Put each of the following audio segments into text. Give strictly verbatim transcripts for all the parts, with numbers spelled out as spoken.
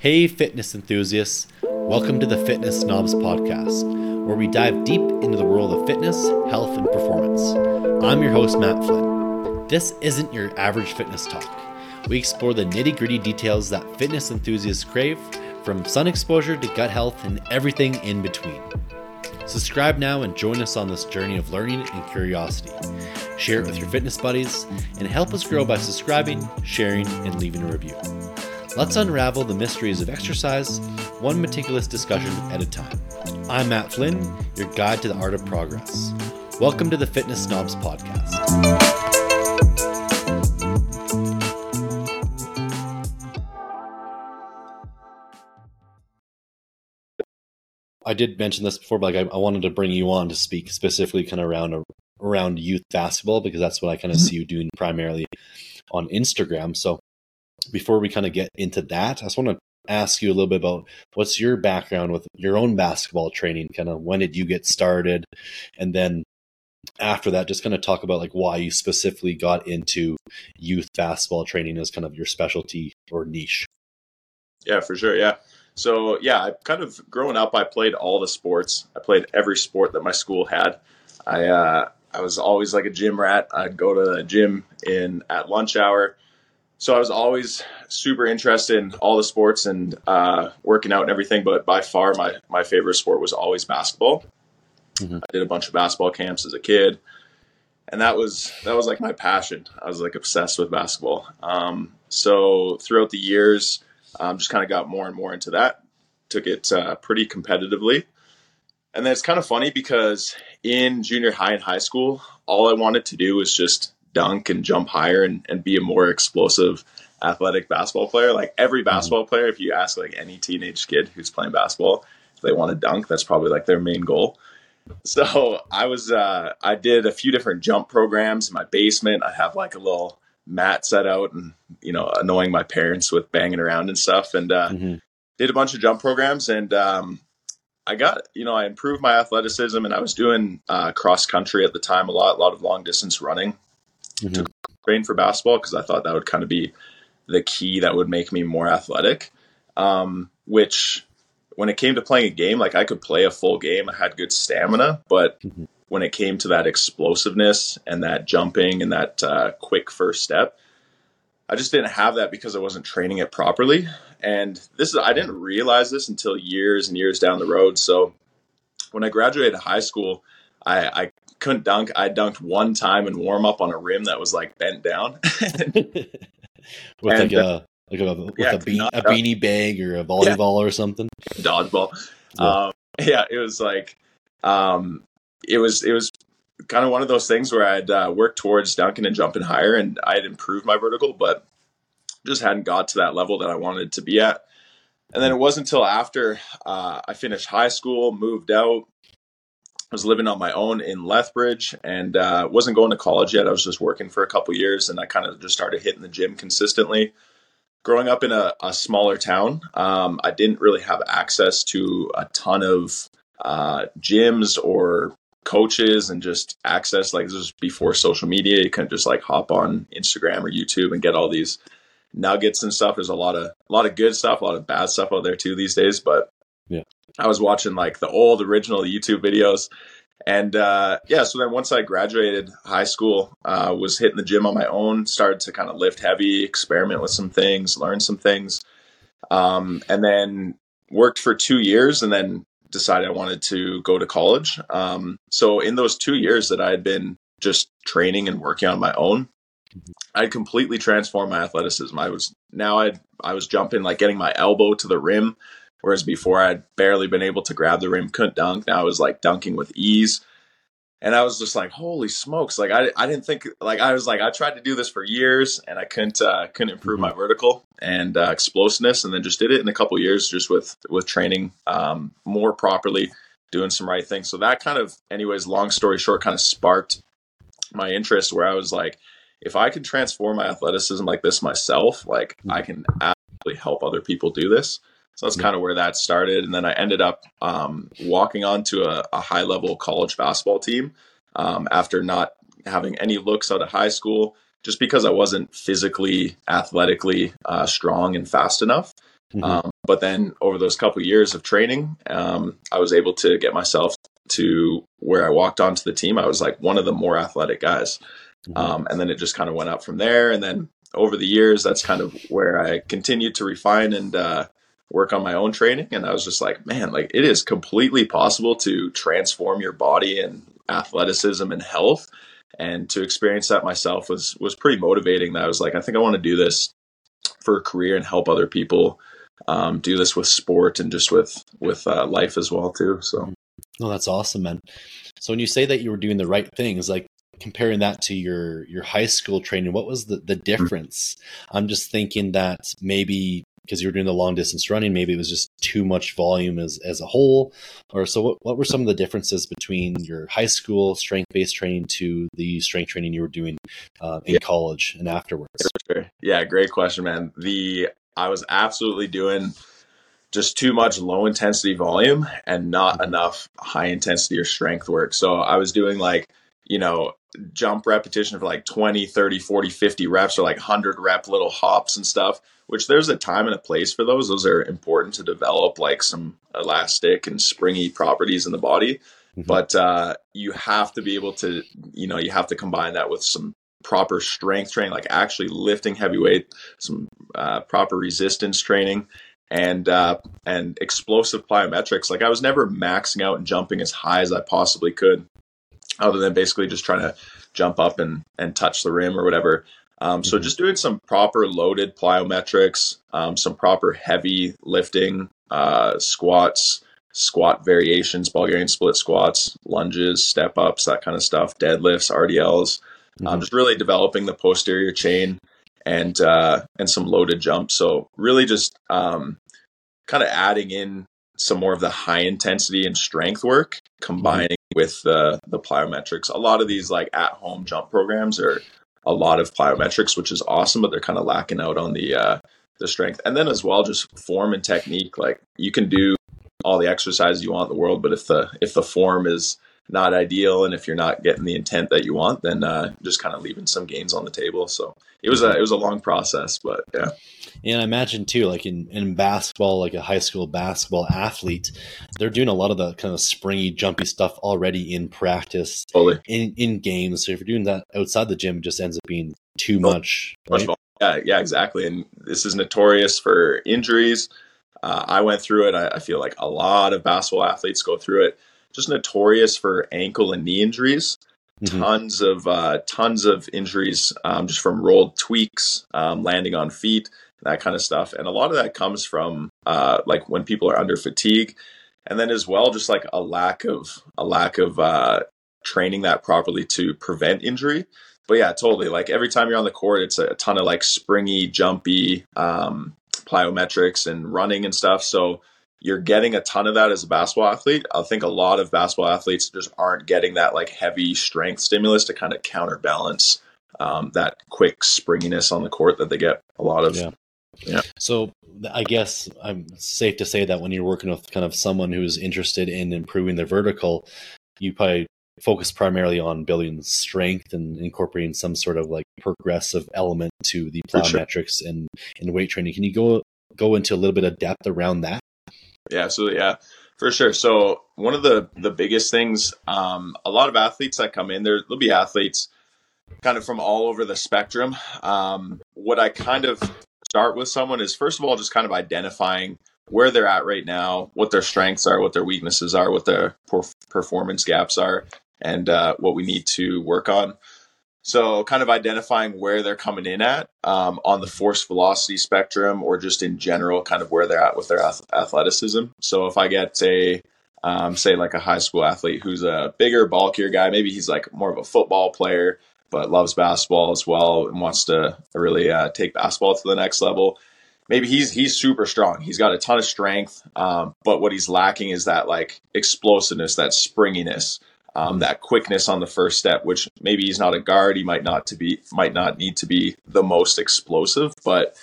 Hey fitness enthusiasts, welcome to the Fitness Snobs Podcast, where we dive deep into the world of fitness, health, and performance. I'm your host, Matt Flynn. This isn't your average fitness talk. We explore the nitty-gritty details that fitness enthusiasts crave, from sun exposure to gut health and everything in between. Subscribe now and join us on this journey of learning and curiosity. Share it with your fitness buddies, and help us grow by subscribing, sharing, and leaving a review. Let's unravel the mysteries of exercise, one meticulous discussion at a time. I'm Matt Flynn, your guide to the art of progress. Welcome to the Fitness Snobs Podcast. I did mention this before, but like I, I wanted to bring you on to speak specifically kind of around, around youth basketball, because that's what I kind of mm-hmm. see you doing primarily on Instagram. So before we kind of get into that, I just want to ask you a little bit about what's your background with your own basketball training, kind of when did you get started? And then after that, just kind of talk about like why you specifically got into youth basketball training as kind of your specialty or niche. Yeah, for sure. Yeah. So yeah, I kind of growing up, I played all the sports. I played every sport that my school had. I, uh, I was always like a gym rat. I'd go to the gym in at lunch hour. So I was always super interested in all the sports and uh, working out and everything, but by far my, my favorite sport was always basketball. Mm-hmm. I did a bunch of basketball camps as a kid, and that was that was like my passion. I was like obsessed with basketball. Um, so throughout the years, um, just kind of got more and more into that. Took it uh, pretty competitively, and then it's kind of funny because in junior high and high school, all I wanted to do was just dunk and jump higher and, and be a more explosive athletic basketball player. Like every basketball player, if you ask like any teenage kid who's playing basketball, if they want to dunk, that's probably like their main goal. So I was, uh, I did a few different jump programs in my basement. I have like a little mat set out and, you know, annoying my parents with banging around and stuff, and uh, mm-hmm. did a bunch of jump programs, and um, I got, you know, I improved my athleticism, and I was doing uh, cross country at the time, a lot, a lot of long distance running. Mm-hmm. To train for basketball, because I thought that would kind of be the key that would make me more athletic, um, which when it came to playing a game, like I could play a full game. I had good stamina, but mm-hmm. when it came to that explosiveness and that jumping and that uh, quick first step, I just didn't have that because I wasn't training it properly. And this is, I didn't realize this until years and years down the road. So when I graduated high school, I, I couldn't dunk. I dunked one time in warm up on a rim that was like bent down. and, with like, and, a, like a, with yeah, a, bean, a beanie bag or a volleyball yeah. or something. Dodgeball. Yeah. Um, yeah, it was like, um, it was, it was kind of one of those things where I'd uh, worked towards dunking and jumping higher, and I'd improved my vertical, but just hadn't got to that level that I wanted to be at. And then it wasn't until after uh, I finished high school, moved out, I was living on my own in Lethbridge, and uh, wasn't going to college yet. I was just working for a couple years, and I kind of just started hitting the gym consistently. Growing up in a, a smaller town, um, I didn't really have access to a ton of uh, gyms or coaches, and just access, like this was before social media. You couldn't just like hop on Instagram or YouTube and get all these nuggets and stuff. There's a lot of a lot of good stuff, a lot of bad stuff out there too these days, but yeah. I was watching like the old original YouTube videos, and uh, yeah. So then once I graduated high school, uh, was hitting the gym on my own, started to kind of lift heavy, experiment with some things, learn some things. Um, and then worked for two years and then decided I wanted to go to college. Um, so in those two years that I had been just training and working on my own, I completely transformed my athleticism. I was now I, I was jumping, like getting my elbow to the rim. Whereas before I'd barely been able to grab the rim, couldn't dunk. Now I was like dunking with ease. And I was just like, holy smokes. Like I I didn't think, like, I was like, I tried to do this for years and I couldn't, uh, couldn't improve my vertical and uh, explosiveness. And then just did it in a couple of years, just with, with training um, more properly, doing some right things. So that kind of, anyways, long story short, kind of sparked my interest, where I was like, if I can transform my athleticism like this myself, like I can absolutely help other people do this. So that's kind of where that started. And then I ended up um, walking onto a, a high level college basketball team um, after not having any looks out of high school, just because I wasn't physically, athletically uh, strong and fast enough. Mm-hmm. Um, But then over those couple of years of training, um, I was able to get myself to where I walked onto the team. I was like one of the more athletic guys. Um, and then it just kind of went up from there. And then over the years, that's kind of where I continued to refine and uh, work on my own training. And I was just like, man, like it is completely possible to transform your body and athleticism and health. And to experience that myself was was pretty motivating. That I was like, I think I want to do this for a career and help other people um, do this with sport and just with with uh, life as well too. So, no, that's awesome, man. So when you say that you were doing the right things, like comparing that to your your high school training, what was the the difference? I'm just thinking that maybe because you were doing the long distance running, maybe it was just too much volume as as a whole. Or so what, what were some of the differences between your high school strength-based training to the strength training you were doing uh, in yeah. college and afterwards? Sure. Yeah, great question, man. The I was absolutely doing just too much low intensity volume and not enough high intensity or strength work. So I was doing like, you know, jump repetition for like twenty, thirty, forty, fifty reps or like one hundred rep little hops and stuff, which there's a time and a place for those. Those are important to develop like some elastic and springy properties in the body. Mm-hmm. But uh, you have to be able to, you know, you have to combine that with some proper strength training, like actually lifting heavy weight, some uh, proper resistance training and uh, and explosive plyometrics. Like I was never maxing out and jumping as high as I possibly could, other than basically just trying to jump up and, and touch the rim or whatever. Um, so just doing some proper loaded plyometrics, um, some proper heavy lifting, uh, squats, squat variations, Bulgarian split squats, lunges, step ups, that kind of stuff, deadlifts, R D Ls, mm-hmm. um, just really developing the posterior chain and, uh, and some loaded jumps. So really just, um, kind of adding in some more of the high intensity and strength work combining mm-hmm. with the, the plyometrics. A lot of these like at home jump programs are a lot of plyometrics, which is awesome, but they're kind of lacking out on the, uh, the strength. And then as well, just form and technique. Like you can do all the exercises you want in the world, but if the, if the form is not ideal and if you're not getting the intent that you want, then uh, just kind of leaving some gains on the table. So it was a it was a long process, but yeah. And I imagine too, like in, in basketball, like a high school basketball athlete, they're doing a lot of the kind of springy, jumpy stuff already in practice, totally. in in games. So if you're doing that outside the gym, it just ends up being too no, much. Right? Yeah, yeah, exactly. And this is notorious for injuries. Uh, I went through it. I, I feel like a lot of basketball athletes go through it. Just notorious for ankle and knee injuries, mm-hmm. tons of uh, tons of injuries um, just from rolled tweaks, um, landing on feet, that kind of stuff. And a lot of that comes from uh, like when people are under fatigue, and then as well just like a lack of a lack of uh, training that properly to prevent injury. But yeah, totally. Like every time you're on the court, it's a ton of like springy, jumpy um, plyometrics and running and stuff. So you're getting a ton of that as a basketball athlete. I think a lot of basketball athletes just aren't getting that like heavy strength stimulus to kind of counterbalance um, that quick springiness on the court that they get a lot of. Yeah. Yeah. So I guess I'm safe to say that when you're working with kind of someone who's interested in improving their vertical, you probably focus primarily on building strength and incorporating some sort of like progressive element to the plyometrics sure. and, and weight training. Can you go go into a little bit of depth around that? Yeah, absolutely. Yeah, for sure. So one of the, the biggest things, um, a lot of athletes that come in there, there'll be athletes kind of from all over the spectrum. Um, what I kind of start with someone is first of all, just kind of identifying where they're at right now, what their strengths are, what their weaknesses are, what their per- performance gaps are, and uh, what we need to work on. So kind of identifying where they're coming in at um, on the force velocity spectrum or just in general, kind of where they're at with their ath- athleticism. So if I get a, um, say like a high school athlete who's a bigger, bulkier guy, maybe he's like more of a football player, but loves basketball as well and wants to really uh, take basketball to the next level. Maybe he's he's super strong. He's got a ton of strength, um, but what he's lacking is that like explosiveness, that springiness. Um, that quickness on the first step, which maybe he's not a guard. He might not to be, might not need to be the most explosive, but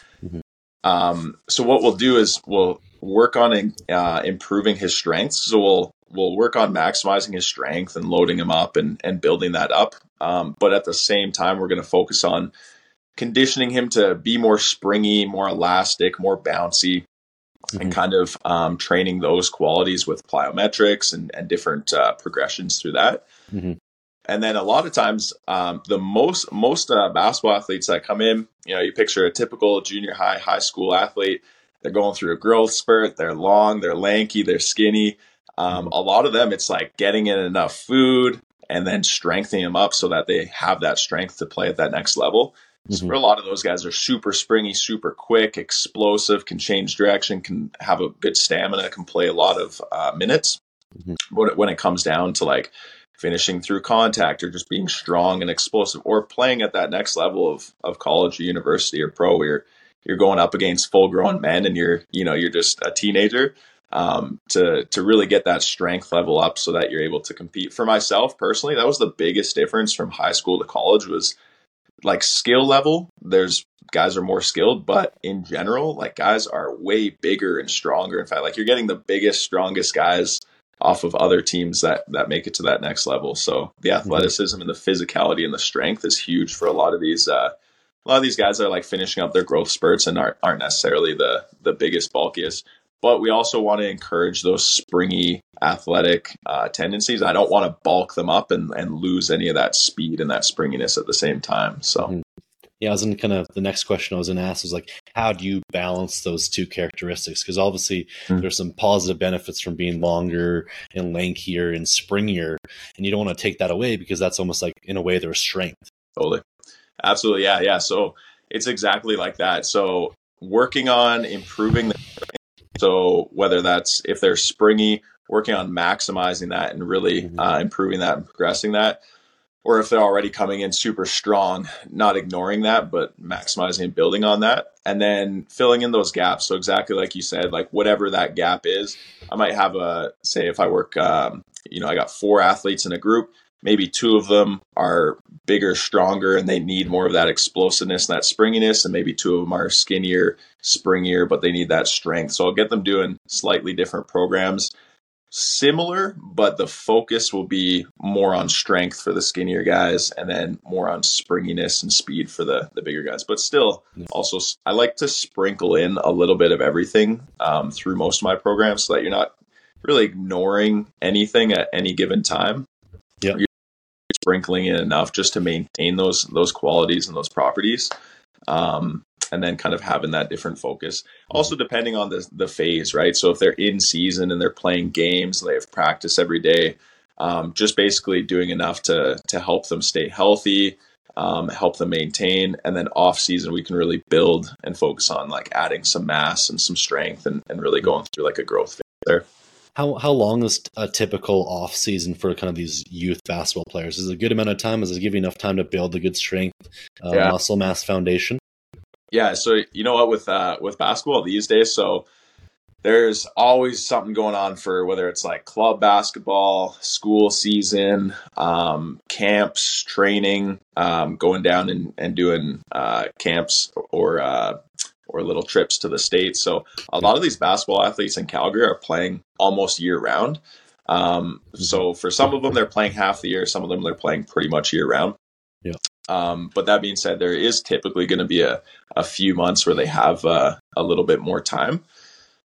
um, so what we'll do is we'll work on uh, improving his strengths. So we'll, we'll work on maximizing his strength and loading him up and, and building that up. Um, but at the same time, we're going to focus on conditioning him to be more springy, more elastic, more bouncy, mm-hmm. and kind of um, training those qualities with plyometrics and, and different uh, progressions through that. Mm-hmm. And then a lot of times, um, the most most uh, basketball athletes that come in, you know, you picture a typical junior high, high school athlete. They're going through a growth spurt. They're long, they're lanky, they're skinny. Um, a lot of them, it's like getting in enough food and then strengthening them up so that they have that strength to play at that next level. Mm-hmm. So for a lot of those guys are super springy, super quick, explosive, can change direction, can have a good stamina, can play a lot of uh, minutes. Mm-hmm. But when it comes down to like finishing through contact or just being strong and explosive or playing at that next level of, of college or university or pro, you're, you're going up against full grown men and you're, you know, you're just a teenager. Um, to, to really get that strength level up so that you're able to compete. For myself personally, that was the biggest difference from high school to college was like skill level. There's guys are more skilled, but in general, like guys are way bigger and stronger. In fact, like you're getting the biggest, strongest guys off of other teams that, that make it to that next level. So the athleticism mm-hmm. and the physicality and the strength is huge for a lot of these, uh, a lot of these guys that are like finishing up their growth spurts and aren't, aren't necessarily the, the biggest, bulkiest. But we also want to encourage those springy athletic uh, tendencies. I don't want to bulk them up and, and lose any of that speed and that springiness at the same time. So, yeah, I was in kind of the next question I was going to ask was like, how do you balance those two characteristics? Because obviously mm-hmm. there's some positive benefits from being longer and lankier and springier, and you don't want to take that away because that's almost like in a way their strength. Totally, absolutely, yeah, yeah. So it's exactly like that. So working on improving the So whether that's if they're springy, working on maximizing that and really mm-hmm. uh, improving that and progressing that, or if they're already coming in super strong, not ignoring that, but maximizing and building on that and then filling in those gaps. So exactly like you said, like whatever that gap is, I might have a, say if I work, um, you know, I got four athletes in a group, maybe two of them are bigger, stronger, and they need more of that explosiveness and that springiness. And maybe two of them are skinnier, springier, but they need that strength. So I'll get them doing slightly different programs, similar, but the focus will be more on strength for the skinnier guys and then more on springiness and speed for the, the bigger guys. But still, also, I like to sprinkle in a little bit of everything um, through most of my programs so that you're not really ignoring anything at any given time. Yeah. Sprinkling in enough just to maintain those those qualities and those properties, um, and then kind of having that different focus. Also, depending on the the phase, right? So if they're in season and they're playing games, they have practice every day. Um, just basically doing enough to to help them stay healthy, um, help them maintain, and then off season we can really build and focus on like adding some mass and some strength and, and really going through like a growth phase there. How how long is a typical off season for kind of these youth basketball players? Is it a good amount of time? Does it give you enough time to build the good strength, uh, yeah. muscle mass foundation? Yeah. So you know what, with uh, with basketball these days, so there's always something going on for whether it's like club basketball, school season, um, camps, training, um, going down and, and doing uh, camps or uh, or little trips to the States. So a lot of these basketball athletes in Calgary are playing almost year round. Um, so for some of them, they're playing half the year. Some of them, they're playing pretty much year round. Yeah. Um, but that being said, there is typically going to be a, a few months where they have uh, a little bit more time.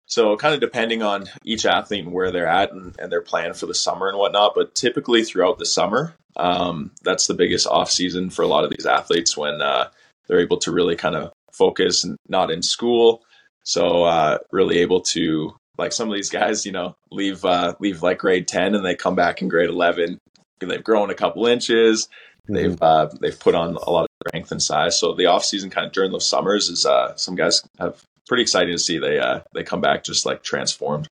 So kind of depending on each athlete and where they're at and, and their plan for the summer and whatnot, but typically throughout the summer, um, that's the biggest off season for a lot of these athletes when uh, they're able to really kind of focus and not in school. So uh, really able to, like some of these guys, you know, leave, uh, leave like grade ten and they come back in grade eleven and they've grown a couple inches. Mm-hmm. They've, uh, they've put on a lot of strength and size. So the off season kind of during those summers is uh, some guys have pretty exciting to see. They, uh, they come back just like transformed.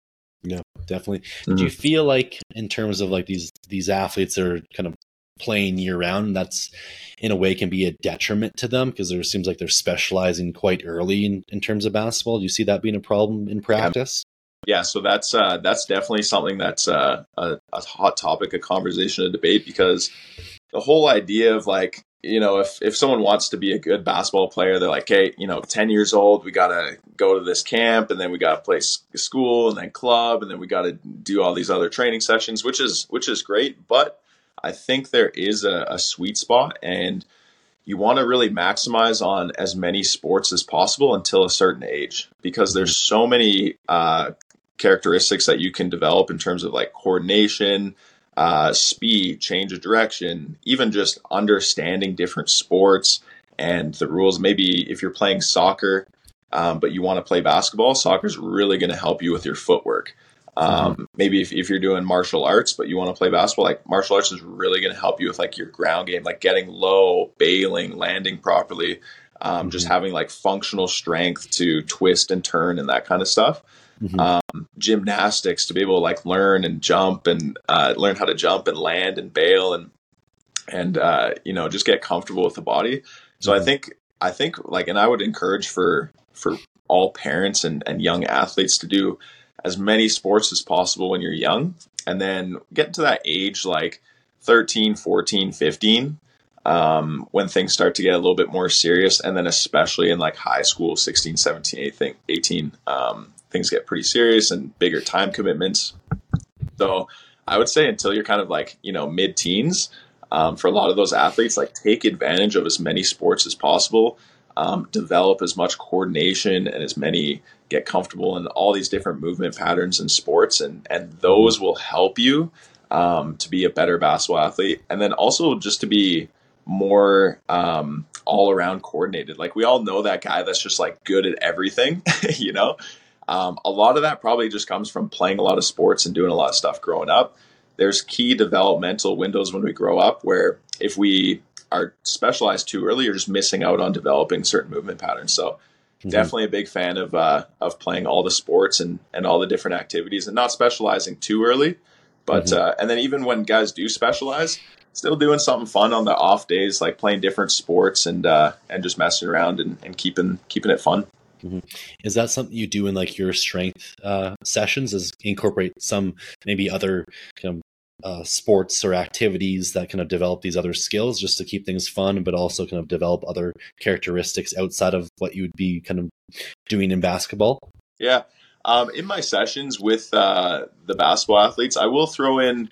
Yeah, definitely. Mm-hmm. Do you feel like in terms of like these, these athletes are kind of playing year round, that's in a way can be a detriment to them because there seems like they're specializing quite early in, in terms of basketball. Do you see that being a problem in practice? Yeah, yeah so that's uh, that's definitely something that's uh, a, a hot topic, a conversation, a debate, because the whole idea of like, you know, if, if someone wants to be a good basketball player, they're like, hey, you know, ten years old, we got to go to this camp and then we got to play s- school and then club and then we got to do all these other training sessions, which is which is great. But I think there is a, a sweet spot, and you want to really maximize on as many sports as possible until a certain age, because there's so many uh, characteristics that you can develop in terms of like coordination, uh, speed, change of direction, even just understanding different sports and the rules. Maybe if you're playing soccer, um, but you want to play basketball, soccer is really going to help you with your footwork. Um, mm-hmm. Maybe if, if you're doing martial arts, but you want to play basketball, like martial arts is really going to help you with like your ground game, like getting low, bailing, landing properly, um, mm-hmm. just having like functional strength to twist and turn and that kind of stuff. Mm-hmm. Um, gymnastics to be able to like learn and jump and, uh, learn how to jump and land and bail and, and, uh, you know, just get comfortable with the body. So mm-hmm. I think, I think like, and I would encourage for, for all parents and, and young athletes to do as many sports as possible when you're young, and then get to that age like thirteen, fourteen, fifteen, um, when things start to get a little bit more serious. And then especially in like high school, sixteen, seventeen, eighteen, um, things get pretty serious and bigger time commitments. So I would say until you're kind of like, you know, mid teens, um, for a lot of those athletes, like take advantage of as many sports as possible, um, develop as much coordination and as many, get comfortable in all these different movement patterns and sports. And, and those will help you, um, to be a better basketball athlete. And then also just to be more, um, all around coordinated. Like we all know that guy that's just like good at everything, you know, um, a lot of that probably just comes from playing a lot of sports and doing a lot of stuff growing up. There's key developmental windows when we grow up, where if we are specialized too early, you're just missing out on developing certain movement patterns. So mm-hmm. definitely a big fan of, uh, of playing all the sports and, and all the different activities and not specializing too early. But, mm-hmm. uh, and then even when guys do specialize, still doing something fun on the off days, like playing different sports and, uh, and just messing around and, and keeping, keeping it fun. Mm-hmm. Is that something you do in like your strength, uh, sessions, is incorporate some, maybe other kind of, uh, sports or activities that kind of develop these other skills just to keep things fun, but also kind of develop other characteristics outside of what you would be kind of doing in basketball? Yeah. Um, in my sessions with, uh, the basketball athletes, I will throw in,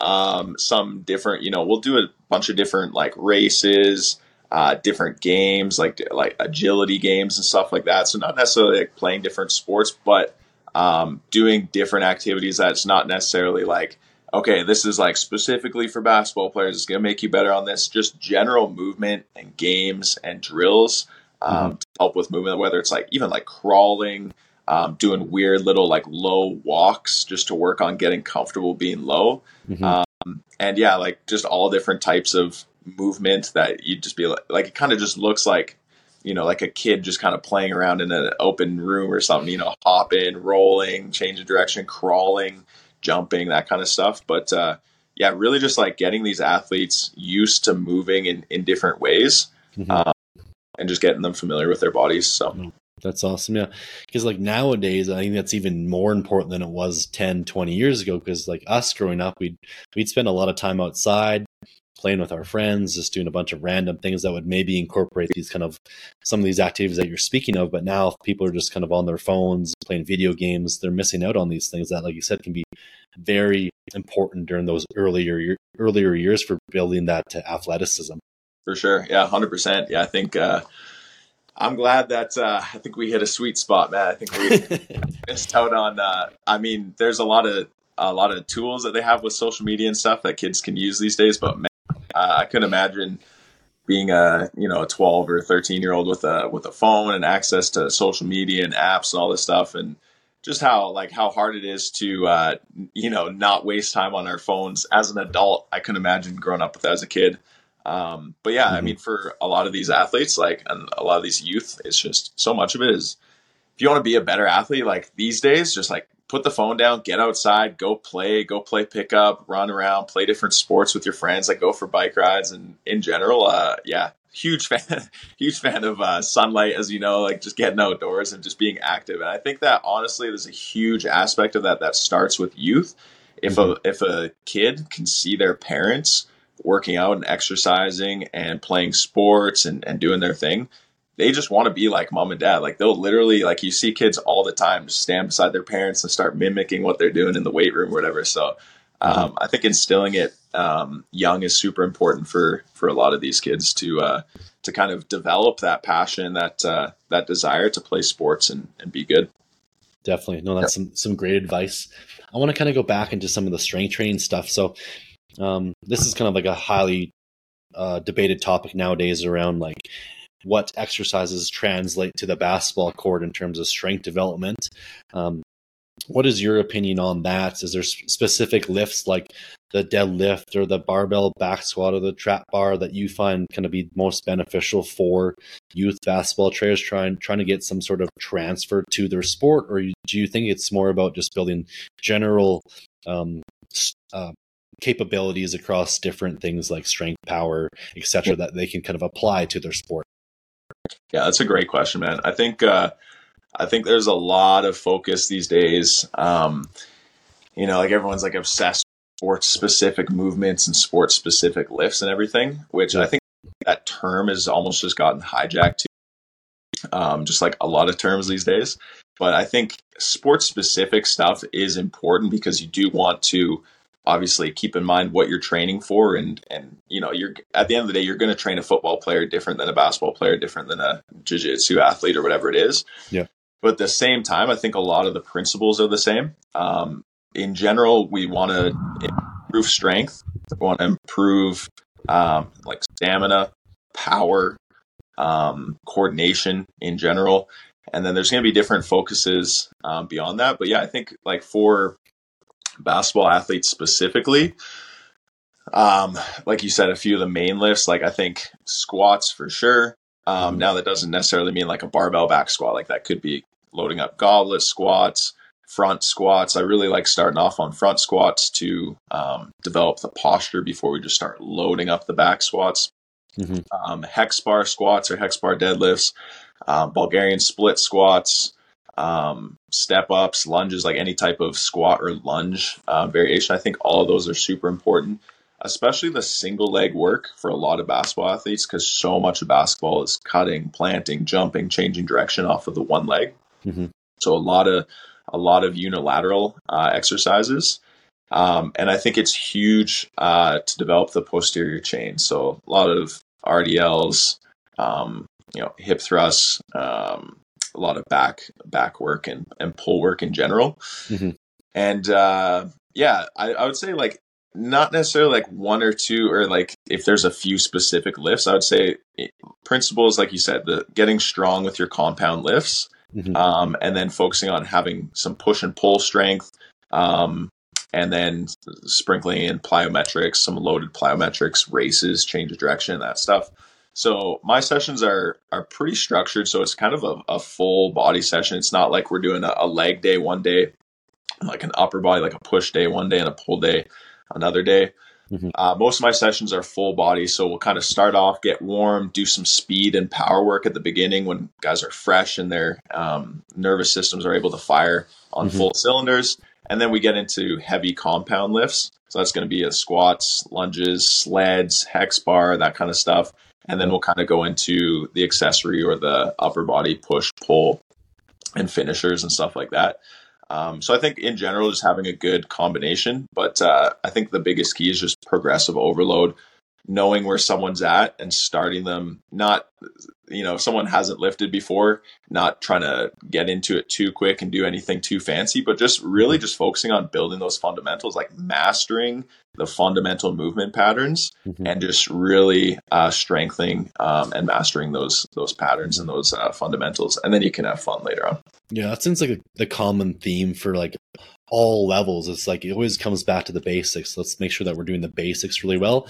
um, some different, you know, we'll do a bunch of different like races, uh, different games, like, like agility games and stuff like that. So not necessarily like playing different sports, but, um, doing different activities that's not necessarily like, okay, this is like specifically for basketball players. It's going to make you better on this. Just general movement and games and drills, um, mm-hmm. to help with movement, whether it's like even like crawling, um, doing weird little like low walks just to work on getting comfortable being low. Mm-hmm. Um, and yeah, like just all different types of movement that you just be like, like it kind of just looks like, you know, like a kid just kind of playing around in an open room or something, you know, hopping, rolling, change of direction, crawling, jumping, that kind of stuff. But, uh, yeah, really just like getting these athletes used to moving in, in different ways, mm-hmm. um, and just getting them familiar with their bodies. So that's awesome. Yeah. Cause like nowadays, I think that's even more important than it was ten, twenty years ago. Cause like us growing up, we'd, we'd spend a lot of time outside playing with our friends, just doing a bunch of random things that would maybe incorporate these kind of, some of these activities that you're speaking of. But now people are just kind of on their phones, playing video games. They're missing out on these things that, like you said, can be very important during those earlier, earlier years for building that athleticism. For sure. Yeah. one hundred percent. Yeah. I think, uh, I'm glad that, uh, I think we hit a sweet spot, Matt. I think we missed out on, uh, I mean, there's a lot of, a lot of tools that they have with social media and stuff that kids can use these days, but man, Uh, I couldn't imagine being a, you know, a twelve or thirteen year old with a, with a phone and access to social media and apps and all this stuff. And just how, like how hard it is to, uh, you know, not waste time on our phones as an adult. I couldn't imagine growing up with that as a kid. Um, but yeah, mm-hmm. I mean, for a lot of these athletes, like, and a lot of these youth, it's just so much of it is, if you want to be a better athlete, like these days, just like put the phone down, get outside, go play, go play pickup, run around, play different sports with your friends, like go for bike rides. And in general, uh, yeah, huge fan, huge fan of uh, sunlight, as you know, like just getting outdoors and just being active. And I think that honestly, there's a huge aspect of that that starts with youth. If a, if a kid can see their parents working out and exercising and playing sports and, and doing their thing, they just want to be like mom and dad. Like they'll literally, like you see kids all the time just stand beside their parents and start mimicking what they're doing in the weight room or whatever. So um, I think instilling it um, young is super important for, for a lot of these kids to, uh, to kind of develop that passion, that uh, that desire to play sports and, and be good. Definitely. No, that's yeah. some, some great advice. I want to kind of go back into some of the strength training stuff. So um, this is kind of like a highly uh, debated topic nowadays around like what exercises translate to the basketball court in terms of strength development. Um, what is your opinion on that? Is there specific lifts like the deadlift or the barbell back squat or the trap bar that you find kind of be most beneficial for youth basketball players trying, trying to get some sort of transfer to their sport? Or do you think it's more about just building general um, uh, capabilities across different things like strength, power, et cetera, that they can kind of apply to their sport? Yeah, that's a great question, man. I think, uh, I think there's a lot of focus these days. Um, you know, like everyone's like obsessed with sports specific movements and sports specific lifts and everything, which I think that term has almost just gotten hijacked to, um, just like a lot of terms these days. But I think sports specific stuff is important because you do want to obviously keep in mind what you're training for. And, and, you know, you're at the end of the day, you're going to train a football player different than a basketball player, different than a jiu-jitsu athlete or whatever it is. Yeah. But at the same time, I think a lot of the principles are the same. Um, in general, we want to improve strength. We want to improve um, like stamina, power, um, coordination in general. And then there's going to be different focuses um, beyond that. But yeah, I think like for basketball athletes specifically, um, like you said, a few of the main lifts, like I think squats for sure. Um, now that doesn't necessarily mean like a barbell back squat. Like that could be loading up goblet squats, front squats. I really like starting off on front squats to um, develop the posture before we just start loading up the back squats. Mm-hmm. Um, hex bar squats or hex bar deadlifts, um, Bulgarian split squats, um, step ups, lunges, like any type of squat or lunge uh, variation. I think all of those are super important, especially the single leg work for a lot of basketball athletes, because so much of basketball is cutting, planting, jumping, changing direction off of the one leg. Mm-hmm. So a lot of a lot of unilateral uh, exercises. Um, and I think it's huge uh, to develop the posterior chain. So a lot of R D Ls, um, you know, hip thrusts, um, a lot of back back work and, and pull work in general. Mm-hmm. And uh, yeah, I, I would say like, not necessarily like one or two, or like if there's a few specific lifts, I would say principles, like you said, the getting strong with your compound lifts, mm-hmm. um, and then focusing on having some push and pull strength, um, and then sprinkling in plyometrics, some loaded plyometrics, races, change of direction, that stuff. So my sessions are are pretty structured. So it's kind of a, a full body session. It's not like we're doing a, a leg day one day, like an upper body, like a push day one day and a pull day another day. Mm-hmm. Uh, most of my sessions are full body. So we'll kind of start off, get warm, do some speed and power work at the beginning when guys are fresh and their um, nervous systems are able to fire on mm-hmm. full cylinders. And then we get into heavy compound lifts. So that's going to be a squats, lunges, sleds, hex bar, that kind of stuff. And then we'll kind of go into the accessory or the upper body push, pull, and finishers and stuff like that. Um, so I think in general, just having a good combination, but uh, I think the biggest key is just progressive overload, knowing where someone's at and starting them. Not, you know, if someone hasn't lifted before, not trying to get into it too quick and do anything too fancy, but just really just focusing on building those fundamentals, like mastering the fundamental movement patterns, mm-hmm. and just really uh, strengthening um, and mastering those those patterns and those uh, fundamentals, and then you can have fun later on. Yeah, that seems like a, the common theme for like all levels. It's like it always comes back to the basics. Let's make sure that we're doing the basics really well.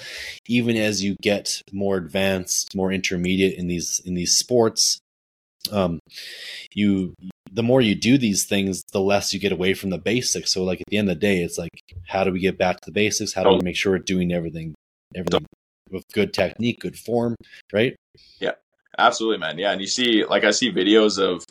Even as you get more advanced, more intermediate in these in these sports, um, you the more you do these things, the less you get away from the basics. So like at the end of the day, it's like, how do we get back to the basics? How do we make sure we're doing everything, everything with good technique, good form, right? Yeah, absolutely, man. Yeah. And you see, like I see videos of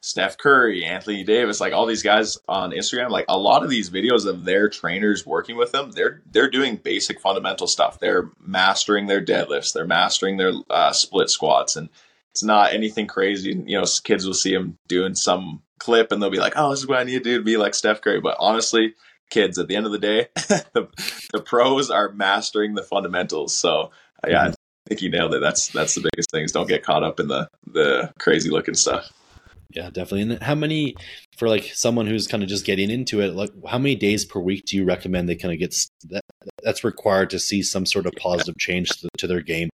Steph Curry, Anthony Davis, like all these guys on Instagram, like a lot of these videos of their trainers working with them, they're they're doing basic fundamental stuff. They're mastering their deadlifts, they're mastering their uh, split squats, and it's not anything crazy. You know, kids will see him doing some clip and they'll be like, oh, this is what I need to do to be like Steph Curry. But honestly, kids, at the end of the day, the, the pros are mastering the fundamentals. So yeah, mm-hmm. I think you nailed it. That's that's the biggest thing, is don't get caught up in the the crazy looking stuff. Yeah, definitely. And how many, for like someone who's kind of just getting into it, like how many days per week do you recommend they kind of get that, that's required to see some sort of positive change to, to their game?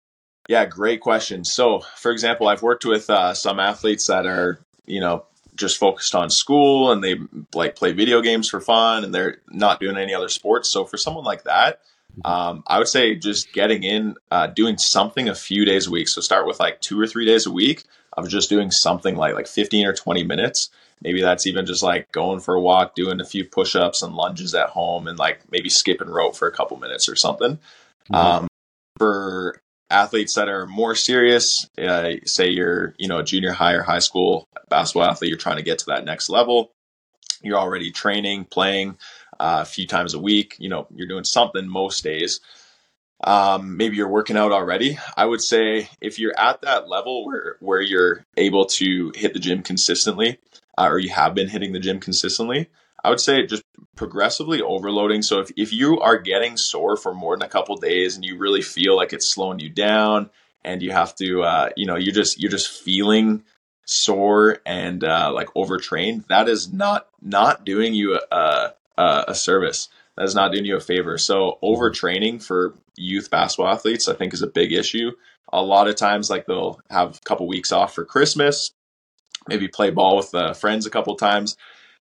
Yeah, great question. So for example, I've worked with uh, some athletes that are, you know, just focused on school and they like play video games for fun and they're not doing any other sports. So for someone like that, um, I would say just getting in, uh, doing something a few days a week. So start with like two or three days a week of just doing something like like fifteen or twenty minutes. Maybe that's even just like going for a walk, doing a few push-ups and lunges at home, and like maybe skipping rope for a couple minutes or something. Mm-hmm. Um, for athletes that are more serious, uh, say you're, you know, a junior high or high school basketball athlete, you're trying to get to that next level. You're already training, playing uh, a few times a week. You know, you're doing something most days. Um, maybe you're working out already. I would say if you're at that level where, where you're able to hit the gym consistently, uh, or you have been hitting the gym consistently, I would say just progressively overloading. So if, if you are getting sore for more than a couple of days and you really feel like it's slowing you down and you have to, uh, you know, you're just, you're just feeling sore and, uh, like overtrained, that is not, not doing you a, a, a service. That is not doing you a favor. So overtraining for youth basketball athletes, I think, is a big issue. A lot of times, like they'll have a couple weeks off for Christmas, maybe play ball with uh, friends a couple times,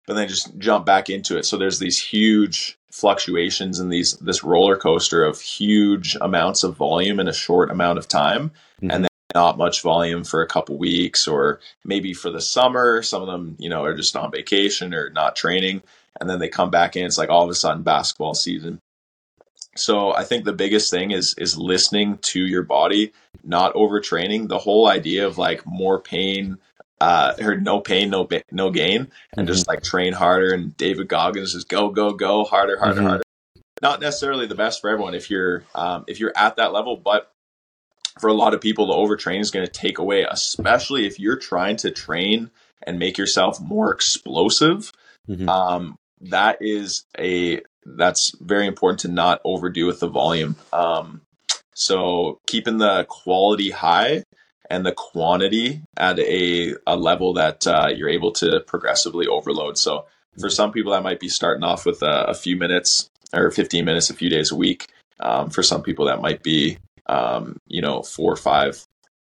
but then just jump back into it. So there's these huge fluctuations in these this roller coaster of huge amounts of volume in a short amount of time, mm-hmm. and then not much volume for a couple weeks, or maybe for the summer. Some of them, you know, are just on vacation or not training. And then they come back in, it's like all of a sudden basketball season. So I think the biggest thing is, is listening to your body, not overtraining. The whole idea of like more pain, uh, or no pain, no, ba- no gain, and mm-hmm. just like train harder. And David Goggins is go, go, go harder, harder, mm-hmm. harder. Not necessarily the best for everyone if you're, um, if you're at that level, but for a lot of people, the overtraining is going to take away, especially if you're trying to train and make yourself more explosive. Mm-hmm. Um, that is a, that's very important to not overdo with the volume. Um, so keeping the quality high and the quantity at a, a level that, uh, you're able to progressively overload. So for some people that might be starting off with a, a few minutes or fifteen minutes, a few days a week. Um, for some people that might be, um, you know, four or five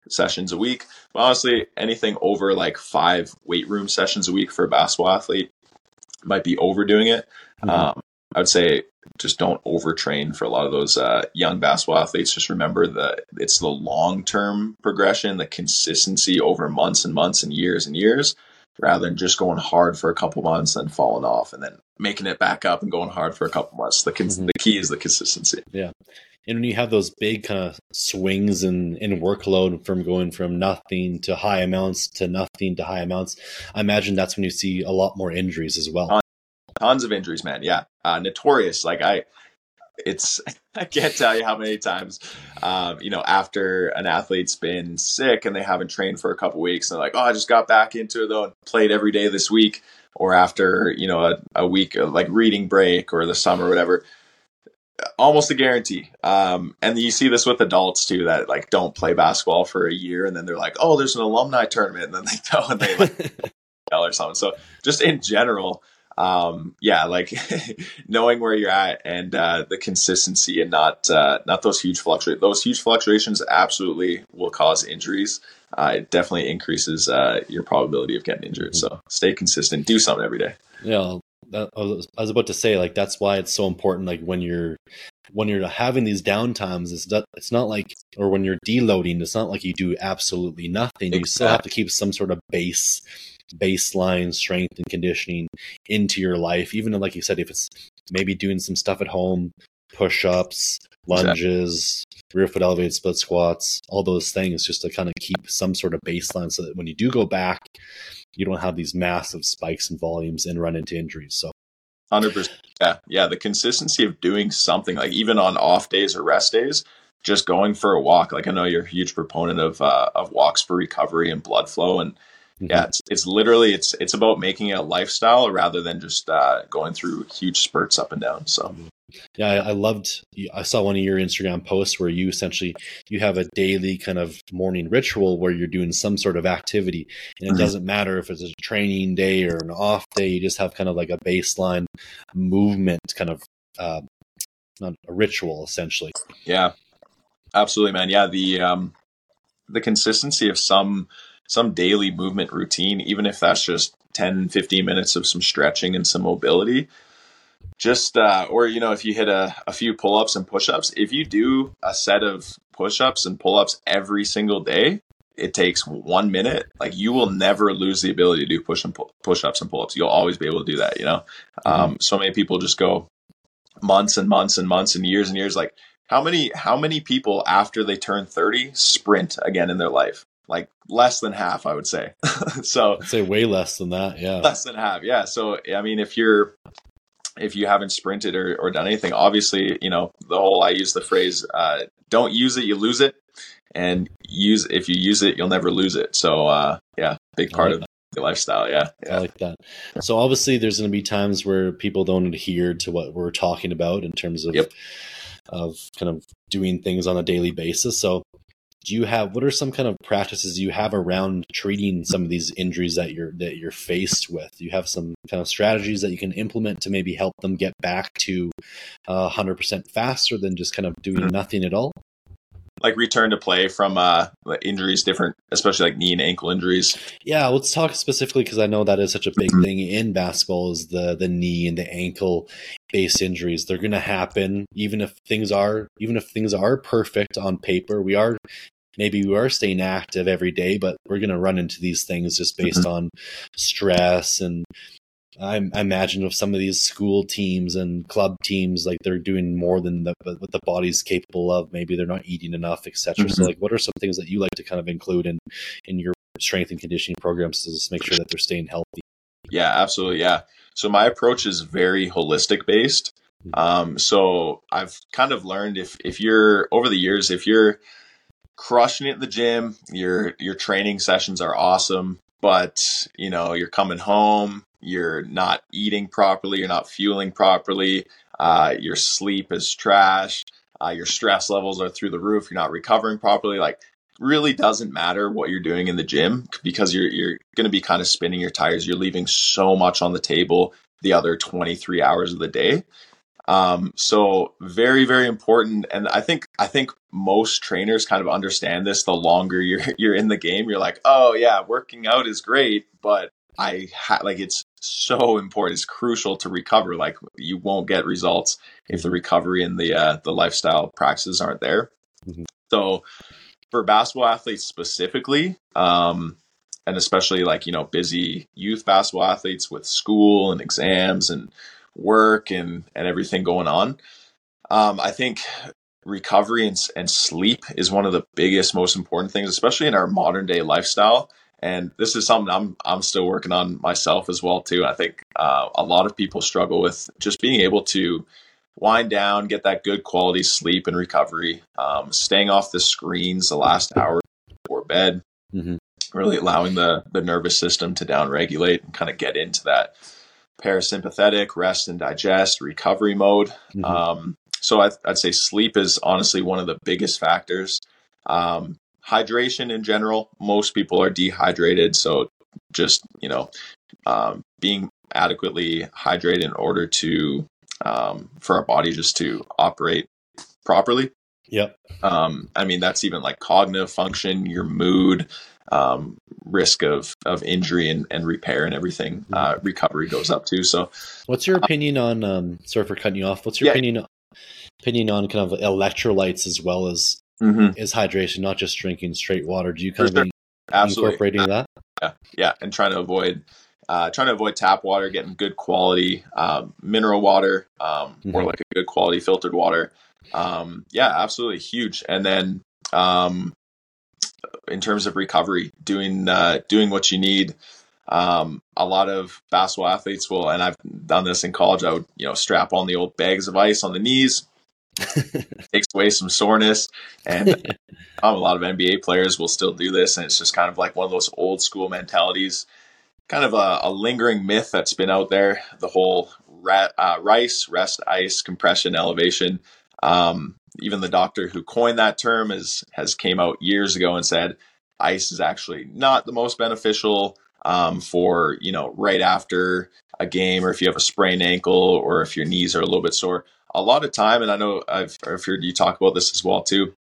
sessions a week, but honestly, anything over like five weight room sessions a week for a basketball athlete might be overdoing it. Mm-hmm. Um, I would say just don't overtrain for a lot of those uh, young basketball athletes. Just remember that it's the long-term progression, the consistency over months and months and years and years, rather than just going hard for a couple months, then falling off and then making it back up and going hard for a couple months. The, cons- mm-hmm. the key is the consistency. Yeah. And when you have those big kind of swings in, in workload from going from nothing to high amounts to nothing to high amounts, I imagine that's when you see a lot more injuries as well. Tons, tons of injuries, man. Yeah. Uh, notorious. Like I, it's, I can't tell you how many times, um, you know, after an athlete's been sick and they haven't trained for a couple weeks, and they're like, oh, I just got back into it though and played every day this week. Or after, you know, a, a week of like reading break or the summer or whatever. Almost a guarantee. Um, and you see this with adults too, that like don't play basketball for a year. And then they're like, oh, there's an alumni tournament. And then they go and they like tell or something. So just in general, um, yeah, like knowing where you're at and uh, the consistency and not, uh, not those huge fluctuations. Those huge fluctuations absolutely will cause injuries. Uh, it definitely increases uh, your probability of getting injured. So stay consistent, do something every day. Yeah. That, I, was, I was about to say, like, that's why it's so important. Like when you're, when you're having these downtimes, it's not, it's not like, or when you're deloading, it's not like you do absolutely nothing. Exactly. You still have to keep some sort of base, baseline strength and conditioning into your life. Even like you said, if it's maybe doing some stuff at home, push-ups, lunges, exactly. rear foot elevated split squats, all those things, just to kind of keep some sort of baseline so that when you do go back, you don't have these massive spikes in volumes and run into injuries. So one hundred percent. Yeah. Yeah. The consistency of doing something, like even on off days or rest days, just going for a walk. Like I know you're a huge proponent of, uh, of walks for recovery and blood flow. And mm-hmm. yeah, it's, it's literally, it's, it's about making it a lifestyle rather than just, uh, going through huge spurts up and down. So Yeah, I, I loved, I saw one of your Instagram posts where you essentially, you have a daily kind of morning ritual where you're doing some sort of activity, and it mm-hmm. doesn't matter if it's a training day or an off day, you just have kind of like a baseline movement kind of, uh, not a ritual essentially. Yeah, absolutely, man. Yeah. The, um, the consistency of some, some daily movement routine, even if that's just ten, fifteen minutes of some stretching and some mobility. Just, uh, or, you know, if you hit a, a few pull-ups and push-ups, if you do a set of push-ups and pull-ups every single day, it takes one minute. Like, you will never lose the ability to do push and pull, push-ups and pull-ups. You'll always be able to do that, you know? Mm-hmm. Um, so many people just go months and months and months and years and years. Like, how many, how many people after they turn thirty sprint again in their life? Like, less than half, I would say. So I'd say way less than that. Yeah. Less than half. Yeah. So, I mean, if you're, if you haven't sprinted or, or done anything, obviously, you know, the whole, I use the phrase, uh, don't use it, you lose it, and use, if you use it, you'll never lose it. So, uh, yeah, big part of the lifestyle. Yeah, yeah. I like that. So obviously there's going to be times where people don't adhere to what we're talking about in terms of, yep. of kind of doing things on a daily basis. So do you have, what are some kind of practices you have around treating some of these injuries that you're, that you're faced with? Do you have some kind of strategies that you can implement to maybe help them get back to a hundred percent faster than just kind of doing nothing at all? Like return to play from uh, injuries, different, especially like knee and ankle injuries. Yeah, let's talk specifically, because I know that is such a big mm-hmm. thing in basketball, is the the knee and the ankle based injuries. They're going to happen, even if things are even if things are perfect on paper. We are. Maybe we are staying active every day, but we're going to run into these things just based mm-hmm. on stress. And I, I imagine with some of these school teams and club teams, like they're doing more than the, what the body's capable of. Maybe they're not eating enough, et cetera. Mm-hmm. So like, what are some things that you like to kind of include in, in your strength and conditioning programs to just make sure that they're staying healthy? Yeah, absolutely. Yeah. So my approach is very holistic based. Um, so I've kind of learned if, if you're over the years, if you're crushing it at the gym, your your training sessions are awesome, but you know, you're coming home, you're not eating properly, you're not fueling properly, uh, your sleep is trash, uh, your stress levels are through the roof, you're not recovering properly, like really doesn't matter what you're doing in the gym, because you're you're going to be kind of spinning your tires. You're leaving so much on the table the other twenty-three hours of the day. Um, so very, very important. And I think, I think most trainers kind of understand this. The longer you're, you're in the game, you're like, oh yeah, working out is great, but I ha- like, it's so important. It's crucial to recover. Like, you won't get results if the recovery and the, uh, the lifestyle practices aren't there. Mm-hmm. So for basketball athletes specifically, um, and especially like, you know, busy youth basketball athletes with school and exams and work and, and everything going on. Um, I think recovery and, and sleep is one of the biggest, most important things, especially in our modern day lifestyle. And this is something I'm, I'm still working on myself as well too. I think uh, a lot of people struggle with just being able to wind down, get that good quality sleep and recovery, um, staying off the screens the last hour before bed, mm-hmm. really allowing the, the nervous system to downregulate and kind of get into that parasympathetic rest and digest recovery mode. Mm-hmm. Um, so I, I'd say sleep is honestly one of the biggest factors. Um, hydration in general, most people are dehydrated. So just, you know, um, being adequately hydrated in order to, um, for our body just to operate properly. Yep. Um, I mean, that's even like cognitive function, your mood, um, risk of, of injury and, and repair and everything, uh, recovery goes up too. So what's your opinion on, um, sorry for cutting you off. What's your yeah. opinion, opinion on kind of electrolytes as well as, mm-hmm. as hydration, not just drinking straight water? Do you kind for of sure. incorporating Absolutely. that? Yeah. Yeah. And trying to avoid, uh, trying to avoid tap water, getting good quality, um, mineral water, um, mm-hmm. or like a good quality filtered water. Um, yeah, absolutely huge. And then, um, in terms of recovery, doing, uh, doing what you need. Um, a lot of basketball athletes will, and I've done this in college, I would, you know, strap on the old bags of ice on the knees, takes away some soreness. And um, a lot of N B A players will still do this. And it's just kind of like one of those old school mentalities, kind of a, a lingering myth that's been out there, the whole ra- uh, rice, rest, ice, compression, elevation. Um, even the doctor who coined that term is, has came out years ago and said ice is actually not the most beneficial um, for, you know, right after a game, or if you have a sprained ankle, or if your knees are a little bit sore. A lot of time, and I know I've, I've heard you talk about this as well too,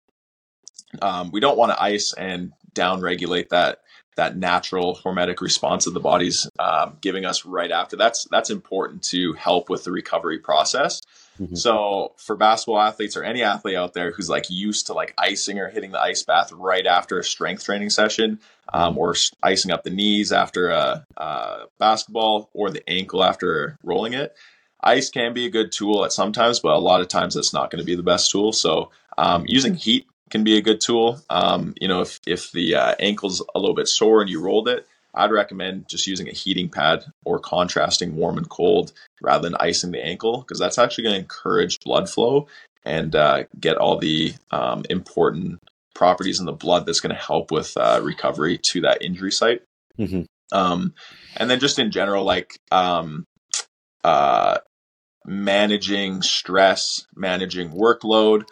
um, we don't want to ice and downregulate that that natural hormetic response that the body's um, giving us right after. That's that's important to help with the recovery process. Mm-hmm. So for basketball athletes or any athlete out there who's like used to like icing or hitting the ice bath right after a strength training session, um, or icing up the knees after a, a basketball, or the ankle after rolling it, ice can be a good tool at sometimes, but a lot of times it's not going to be the best tool. So um, using heat can be a good tool. Um, you know, if, if the uh, ankle's a little bit sore and you rolled it, I'd recommend just using a heating pad or contrasting warm and cold rather than icing the ankle, because that's actually going to encourage blood flow and uh, get all the um, important properties in the blood that's going to help with uh, recovery to that injury site. Mm-hmm. Um, and then just in general, like um, uh, managing stress, managing workload.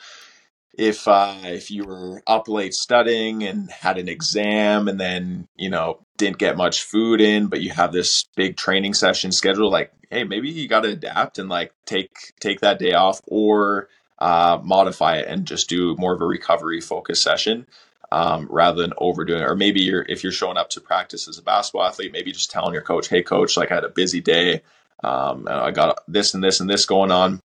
If uh, if you were up late studying and had an exam, and then, you know, didn't get much food in, but you have this big training session scheduled, like, hey, maybe you got to adapt and like take take that day off, or uh, modify it and just do more of a recovery focused session um, rather than overdoing it. Or maybe you're if you're showing up to practice as a basketball athlete, maybe just telling your coach, hey, coach, like I had a busy day, um, I got this and this and this going on.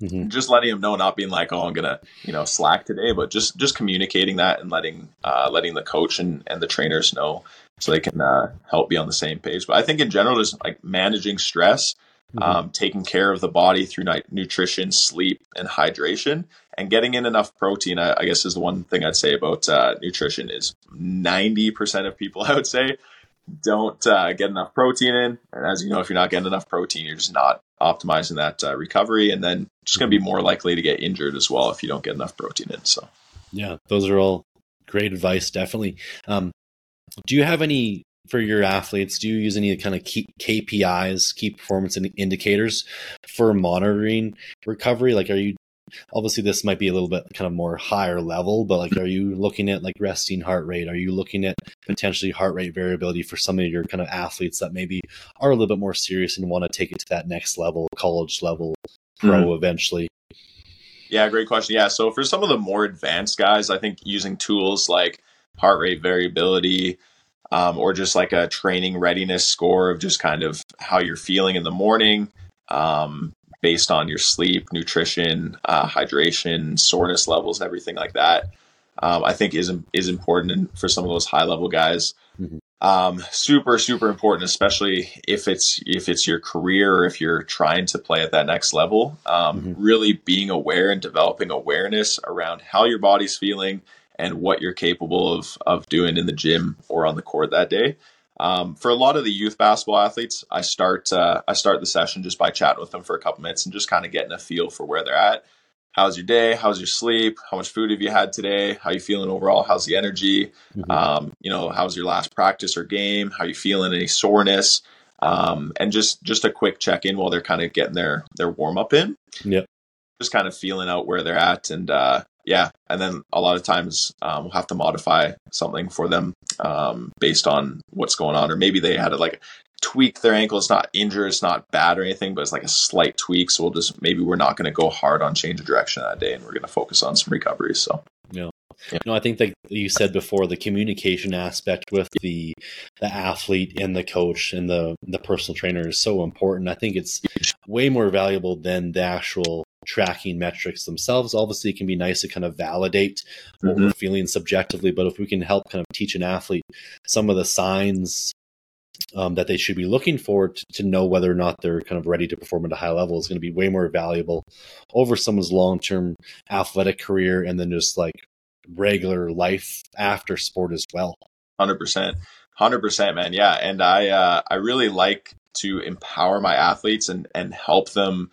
Mm-hmm. Just letting them know, not being like, oh, I'm going to, you know, slack today, but just, just communicating that and letting, uh, letting the coach and, and the trainers know so they can, uh, help be on the same page. But I think in general, just like managing stress, mm-hmm. um, taking care of the body through night, nutrition, sleep, and hydration, and getting in enough protein, I, I guess is the one thing I'd say about, uh, nutrition is ninety percent of people, I would say, don't uh, get enough protein in. And as you know, if you're not getting enough protein, you're just not optimizing that uh, recovery, and then just going to be more likely to get injured as well if you don't get enough protein in. So yeah, those are all great advice. Definitely. Um, do you have any for your athletes? Do you use any kind of key K P Is, key performance indicators for monitoring recovery? Like, are you, obviously this might be a little bit kind of more higher level, but like, are you looking at like resting heart rate? Are you looking at potentially heart rate variability for some of your kind of athletes that maybe are a little bit more serious and want to take it to that next level, college level, pro mm-hmm. eventually? Yeah, great question. Yeah. So for some of the more advanced guys, I think using tools like heart rate variability, um, or just like a training readiness score of just kind of how you're feeling in the morning, um, based on your sleep, nutrition, uh, hydration, soreness levels, everything like that, um, I think is is important for some of those high level guys. Mm-hmm. Um, super, super important, especially if it's if it's your career or if you're trying to play at that next level. Um, mm-hmm. Really being aware and developing awareness around how your body's feeling and what you're capable of of doing in the gym or on the court that day. Um, for a lot of the youth basketball athletes, I start uh, I start the session just by chatting with them for a couple minutes and just kind of getting a feel for where they're at. How's your day? How's your sleep? How much food have you had today? How are you feeling overall? How's the energy? Mm-hmm. Um, you know, how's your last practice or game? How are you feeling? Any soreness? Um, and just just a quick check in while they're kind of getting their their warm up in. Yeah, just kind of feeling out where they're at, and uh, yeah, and then a lot of times um, we'll have to modify something for them. Um, based on what's going on, or maybe they had to like tweak their ankle. It's not injured, it's not bad or anything, but it's like a slight tweak. So we'll just, maybe we're not going to go hard on change of direction that day, and we're going to focus on some recovery. So yeah, yeah. No, I think that you said before the communication aspect with the the athlete and the coach and the the personal trainer is so important. I think it's way more valuable than the actual tracking metrics themselves. Obviously, it can be nice to kind of validate what mm-hmm. we're feeling subjectively, but if we can help kind of teach an athlete some of the signs um, that they should be looking for to, to know whether or not they're kind of ready to perform at a high level, is going to be way more valuable over someone's long-term athletic career and then just like regular life after sport as well. one hundred percent. one hundred percent, man. Yeah. And I, uh, I really like to empower my athletes and, and help them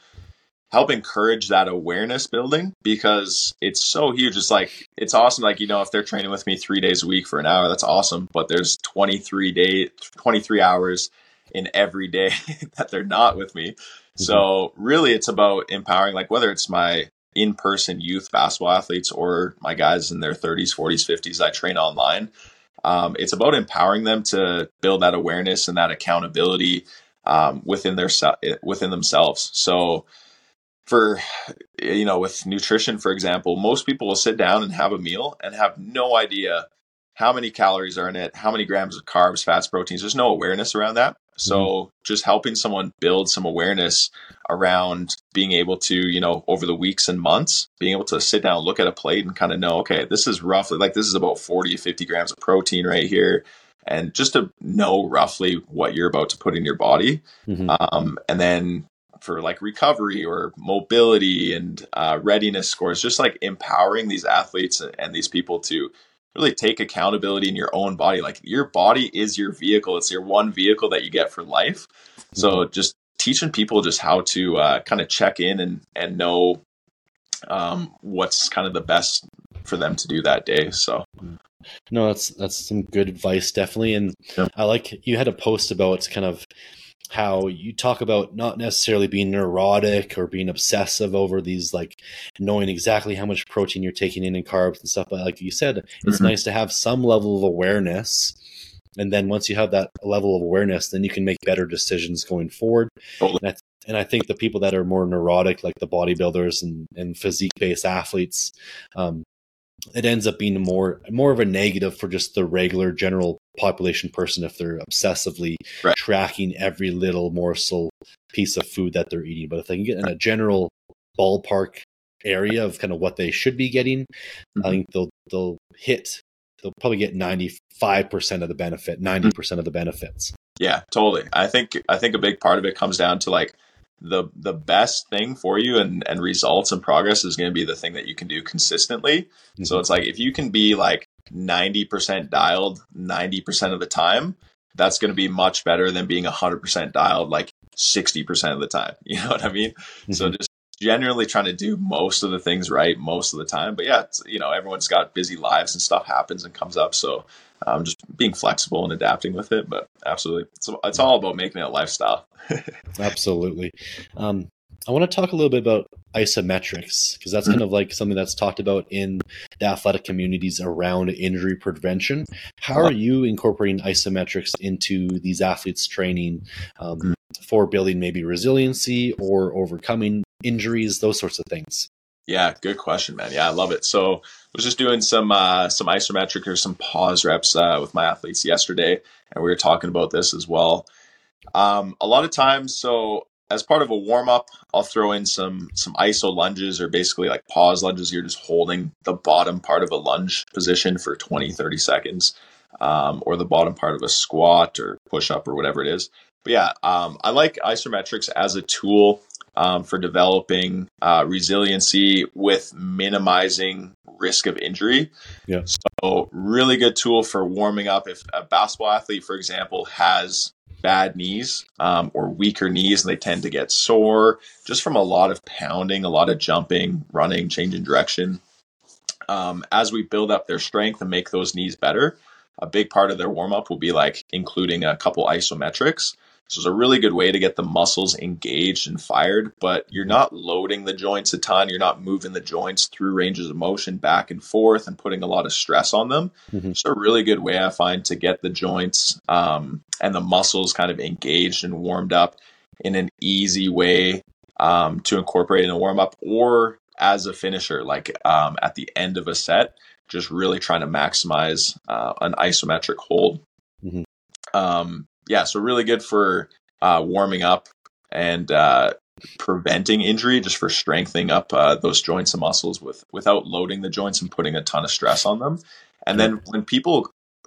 help encourage that awareness building, because it's so huge. It's like, it's awesome. Like, you know, if they're training with me three days a week for an hour, that's awesome. But there's twenty-three days, twenty-three hours in every day that they're not with me. Mm-hmm. So really it's about empowering, like whether it's my in-person youth basketball athletes or my guys in their thirties, forties, fifties I train online. Um, it's about empowering them to build that awareness and that accountability um, within their within themselves. So for, you know, with nutrition, for example, most people will sit down and have a meal and have no idea how many calories are in it, how many grams of carbs, fats, proteins. There's no awareness around that. So mm-hmm. just helping someone build some awareness around being able to, you know, over the weeks and months, being able to sit down, look at a plate and kind of know, okay, this is roughly like, this is about forty to fifty grams of protein right here. And just to know roughly what you're about to put in your body. Mm-hmm. Um, and then for like recovery or mobility and uh, readiness scores, just like empowering these athletes and these people to really take accountability in your own body. Like your body is your vehicle. It's your one vehicle that you get for life. So just teaching people just how to uh, kind of check in and, and know um, what's kind of the best for them to do that day. So no, that's, that's some good advice, definitely. And yeah. I like, you had a post about kind of how you talk about not necessarily being neurotic or being obsessive over these, like knowing exactly how much protein you're taking in and carbs and stuff. But like you said, it's mm-hmm. nice to have some level of awareness. And then once you have that level of awareness, then you can make better decisions going forward. Totally. And, I th- and I think the people that are more neurotic, like the bodybuilders and, and physique based athletes, um, it ends up being more, more of a negative for just the regular general population person if they're obsessively right. tracking every little morsel piece of food that they're eating. But if they can get in a general ballpark area of kind of what they should be getting, mm-hmm. I think they'll they'll hit they'll probably get ninety-five percent of the benefit, ninety percent mm-hmm. of the benefits. Yeah, totally. I think I think a big part of it comes down to like the the best thing for you and, and results and progress is going to be the thing that you can do consistently. Mm-hmm. So it's like if you can be like ninety percent dialed ninety percent of the time, that's going to be much better than being one hundred percent dialed like sixty percent of the time. You know what I mean? Mm-hmm. So just generally trying to do most of the things right most of the time. But yeah, it's, you know, everyone's got busy lives and stuff happens and comes up. So I'm um, just being flexible and adapting with it. But absolutely, so it's all about making it a lifestyle. Absolutely. Um, I want to talk a little bit about isometrics, because that's kind of like something that's talked about in the athletic communities around injury prevention. How are you incorporating isometrics into these athletes' training um, for building maybe resiliency or overcoming injuries, those sorts of things? Yeah, good question, man. Yeah, I love it. So I was just doing some uh, some isometric or some pause reps uh, with my athletes yesterday, and we were talking about this as well. Um, a lot of times, so as part of a warm-up, I'll throw in some some iso lunges, or basically like pause lunges. You're just holding the bottom part of a lunge position for twenty, thirty seconds, um, or the bottom part of a squat or push-up or whatever it is. But yeah, um, I like isometrics as a tool Um, for developing uh, resiliency with minimizing risk of injury. Yeah. So really good tool for warming up. If a basketball athlete, for example, has bad knees um, or weaker knees, and they tend to get sore just from a lot of pounding, a lot of jumping, running, changing direction. Um, as we build up their strength and make those knees better, a big part of their warm up will be like including a couple isometrics. So it's a really good way to get the muscles engaged and fired, but you're not loading the joints a ton. You're not moving the joints through ranges of motion back and forth and putting a lot of stress on them. Mm-hmm. It's a really good way, I find, to get the joints um, and the muscles kind of engaged and warmed up in an easy way um, to incorporate in a warm up or as a finisher, like um, at the end of a set, just really trying to maximize uh, an isometric hold. Mm-hmm. Um, Yeah, so really good for uh, warming up and uh, preventing injury, just for strengthening up uh, those joints and muscles with without loading the joints and putting a ton of stress on them. And then when people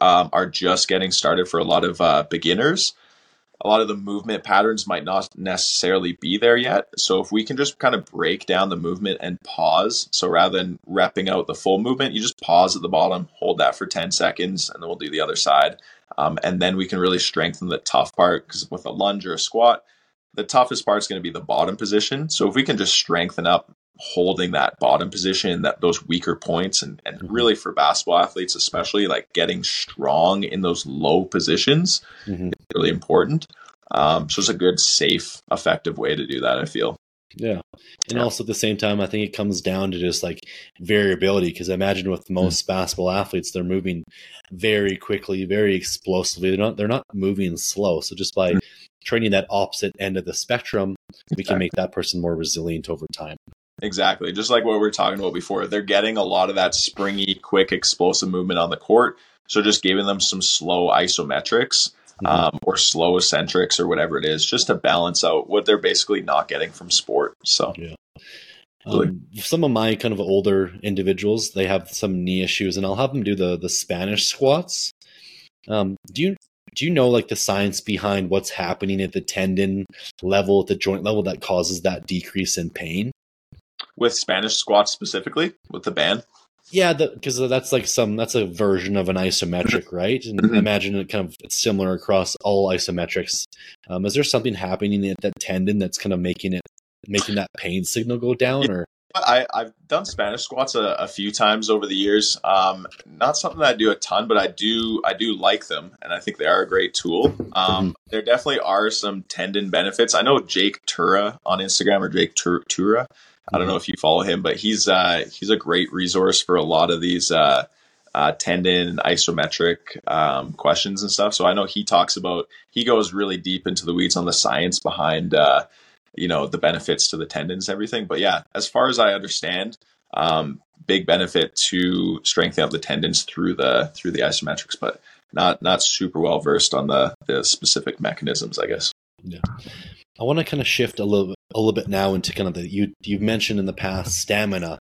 um, are just getting started, for a lot of uh, beginners, a lot of the movement patterns might not necessarily be there yet. So if we can just kind of break down the movement and pause. So rather than repping out the full movement, you just pause at the bottom, hold that for ten seconds, and then we'll do the other side. Um, and then we can really strengthen the tough part, because with a lunge or a squat, the toughest part is going to be the bottom position. So if we can just strengthen up holding that bottom position, that those weaker points, and, and really for basketball athletes, especially like getting strong in those low positions, mm-hmm. is really important. Um, so it's a good, safe, effective way to do that, I feel. Yeah. And yeah. also at the same time, I think it comes down to just like variability, because I imagine with most mm. basketball athletes, they're moving very quickly, very explosively. They're not, they're not moving slow. So just by mm. training that opposite end of the spectrum, exactly. we can make that person more resilient over time. Exactly. Just like what we were talking about before, they're getting a lot of that springy, quick, explosive movement on the court. So just giving them some slow isometrics Mm-hmm. Um, or slow eccentrics or whatever it is, just to balance out what they're basically not getting from sport. So yeah. um, some of my kind of older individuals, they have some knee issues, and I'll have them do the, the Spanish squats. Um, do you, do you know like the science behind what's happening at the tendon level, at the joint level that causes that decrease in pain? With Spanish squats specifically, with the band? Yeah, because that's like some, that's a version of an isometric, right? And mm-hmm. imagine it kind of it's similar across all isometrics. Um, is there something happening at that tendon that's kind of making it, making that pain signal go down? Or I, I've done Spanish squats a, a few times over the years. Um, not something that I do a ton, but I do, I do like them, and I think they are a great tool. Um, mm-hmm. There definitely are some tendon benefits. I know Jake Tura on Instagram, or Jake Tur- Tura. I don't know if you follow him, but he's uh, he's a great resource for a lot of these uh, uh, tendon isometric um, questions and stuff. So I know he talks about, he goes really deep into the weeds on the science behind, uh, you know, the benefits to the tendons and everything. But yeah, as far as I understand, um, big benefit to strengthening of the tendons through the through the isometrics, but not not super well versed on the, the specific mechanisms, I guess. Yeah, I want to kind of shift a little bit. a little bit now into kind of the, you, you've mentioned in the past, stamina.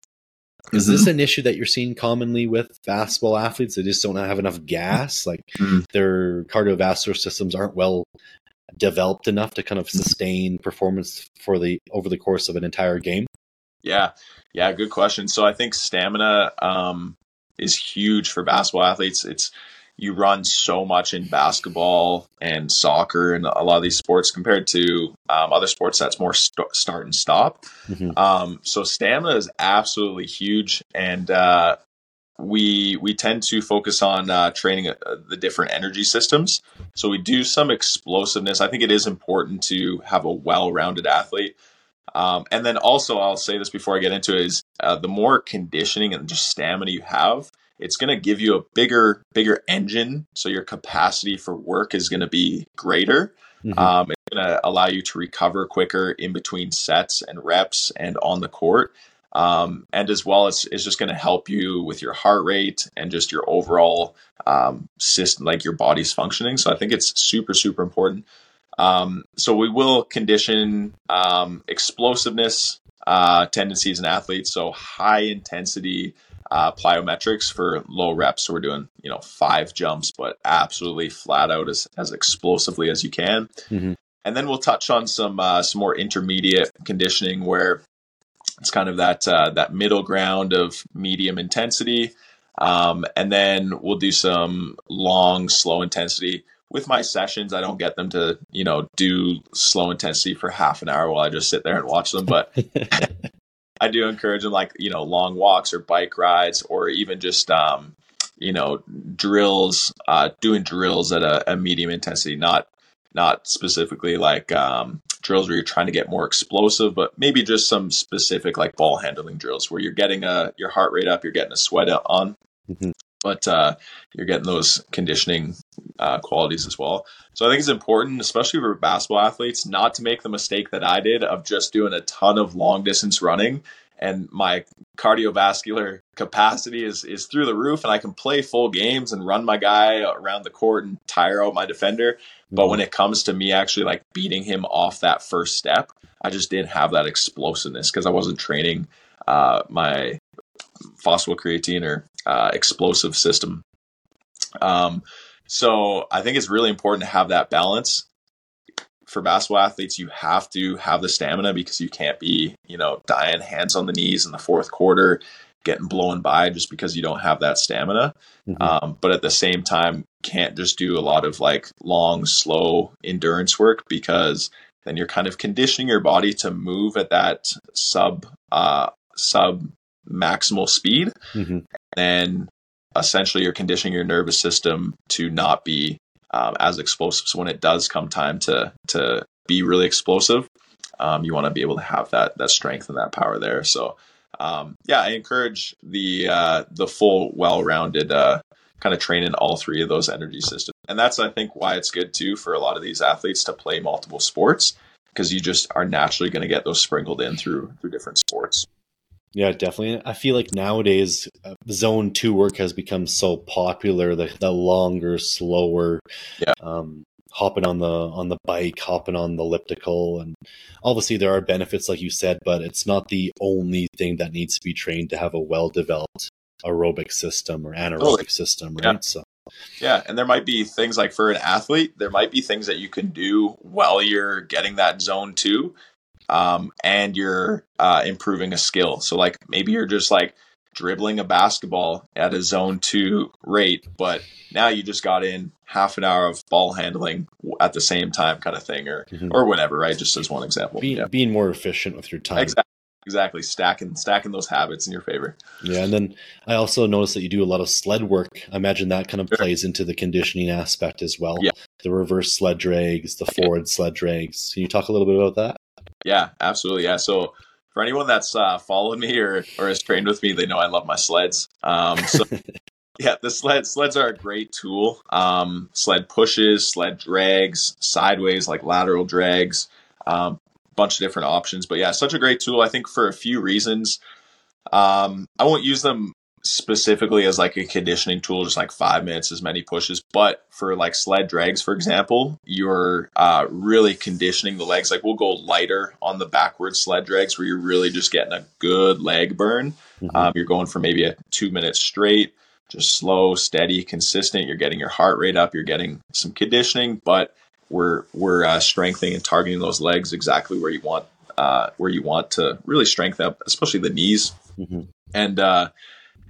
Is mm-hmm. this an issue that you're seeing commonly with basketball athletes? They just don't have enough gas. Like mm-hmm. their cardiovascular systems aren't well developed enough to kind of sustain performance for the, over the course of an entire game. Yeah. Yeah. Good question. So I think stamina um, is huge for basketball athletes. It's, you run so much in basketball and soccer and a lot of these sports compared to um, other sports that's more st- start and stop. Mm-hmm. Um, so stamina is absolutely huge. And uh, we we tend to focus on uh, training uh, the different energy systems. So we do some explosiveness. I think it is important to have a well-rounded athlete. Um, and then also, I'll say this before I get into it, is uh, the more conditioning and just stamina you have, it's going to give you a bigger, bigger engine. So your capacity for work is going to be greater. Mm-hmm. Um, it's going to allow you to recover quicker in between sets and reps and on the court. Um, and as well, it's, it's just going to help you with your heart rate and just your overall um, system, like your body's functioning. So I think it's super, super important. Um, so we will condition um, explosiveness uh, tendencies in athletes. So high intensity Uh, plyometrics for low reps. So we're doing, you know, five jumps, but absolutely flat out as, as explosively as you can. Mm-hmm. And then we'll touch on some, uh, some more intermediate conditioning where it's kind of that, uh, that middle ground of medium intensity. Um, and then we'll do some long, slow intensity. With my sessions, I don't get them to, you know, do slow intensity for half an hour while I just sit there and watch them. But I do encourage them, like, you know, long walks or bike rides, or even just, um, you know, drills, uh, doing drills at a, a medium intensity, not, not specifically like, um, drills where you're trying to get more explosive, but maybe just some specific like ball handling drills where you're getting a, your heart rate up, you're getting a sweat on, mm-hmm. but, uh, you're getting those conditioning, uh, qualities as well. So I think it's important, especially for basketball athletes, not to make the mistake that I did of just doing a ton of long distance running, and my cardiovascular capacity is is through the roof, and I can play full games and run my guy around the court and tire out my defender. But when it comes to me actually like beating him off that first step, I just didn't have that explosiveness because I wasn't training uh, my phosphocreatine or uh, explosive system. Um So I think it's really important to have that balance. For basketball athletes, you have to have the stamina because you can't be, you know, dying hands on the knees in the fourth quarter, getting blown by just because you don't have that stamina. Mm-hmm. Um, but at the same time, can't just do a lot of like long, slow endurance work, because then you're kind of conditioning your body to move at that sub, uh, sub maximal speed. Mm-hmm. And then essentially you're conditioning your nervous system to not be um, as explosive. So when it does come time to to be really explosive, um, you want to be able to have that that strength and that power there. So um, yeah, I encourage the uh, the full, well-rounded uh, kind of train in all three of those energy systems. And that's, I think, why it's good too for a lot of these athletes to play multiple sports, because you just are naturally going to get those sprinkled in through through different sports. Yeah, definitely. I feel like nowadays uh, zone two work has become so popular, the, the longer, slower, yeah. um, hopping on the, on the bike, hopping on the elliptical. And obviously there are benefits, like you said, but it's not the only thing that needs to be trained to have a well-developed aerobic system or anaerobic totally. system. Right. Yeah. So, yeah. And there might be things like for an athlete, there might be things that you can do while you're getting that zone two. Um, and you're uh, improving a skill. So like maybe you're just like dribbling a basketball at a zone two rate, but now you just got in half an hour of ball handling at the same time kind of thing, or, mm-hmm. or whatever, right? Just as one example. Be, yeah. Being more efficient with your time. Exactly. Exactly. Stacking, stacking those habits in your favor. Yeah. And then I also noticed that you do a lot of sled work. I imagine that kind of sure. plays into the conditioning aspect as well. Yeah. The reverse sled drags, the forward yeah. sled drags. Can you talk a little bit about that? Yeah, absolutely. Yeah. So for anyone that's uh, followed me or, or has trained with me, they know I love my sleds. Um, so yeah, the sled, sleds are a great tool. Um, sled pushes, sled drags, sideways, like lateral drags, um, bunch of different options. But yeah, such a great tool, I think, for a few reasons. Um, I won't use them specifically as like a conditioning tool, just like five minutes, as many pushes. But for like sled drags, for example, you're uh, really conditioning the legs. Like we'll go lighter on the backward sled drags where you're really just getting a good leg burn. Mm-hmm. Um, you're going for maybe a two minute straight, just slow, steady, consistent. You're getting your heart rate up. You're getting some conditioning, but we're, we're uh, strengthening and targeting those legs exactly where you want, uh, where you want to really strengthen up, especially the knees. Mm-hmm. And, uh,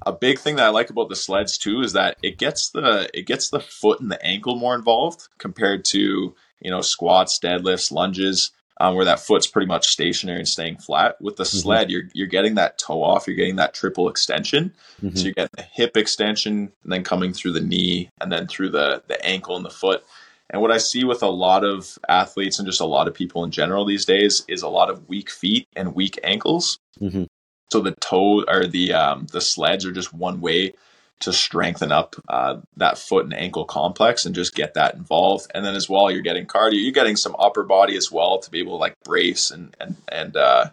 a big thing that I like about the sleds too is that it gets the it gets the foot and the ankle more involved compared to, you know, squats, deadlifts, lunges, um, where that foot's pretty much stationary and staying flat. With the mm-hmm. sled, you're you're getting that toe off, you're getting that triple extension. Mm-hmm. So you're getting the hip extension and then coming through the knee and then through the the ankle and the foot. And what I see with a lot of athletes and just a lot of people in general these days is a lot of weak feet and weak ankles. Mm-hmm. So the toe or the um, the sleds are just one way to strengthen up uh, that foot and ankle complex and just get that involved. And then as well, you're getting cardio, you're getting some upper body as well to be able to like brace and and and uh,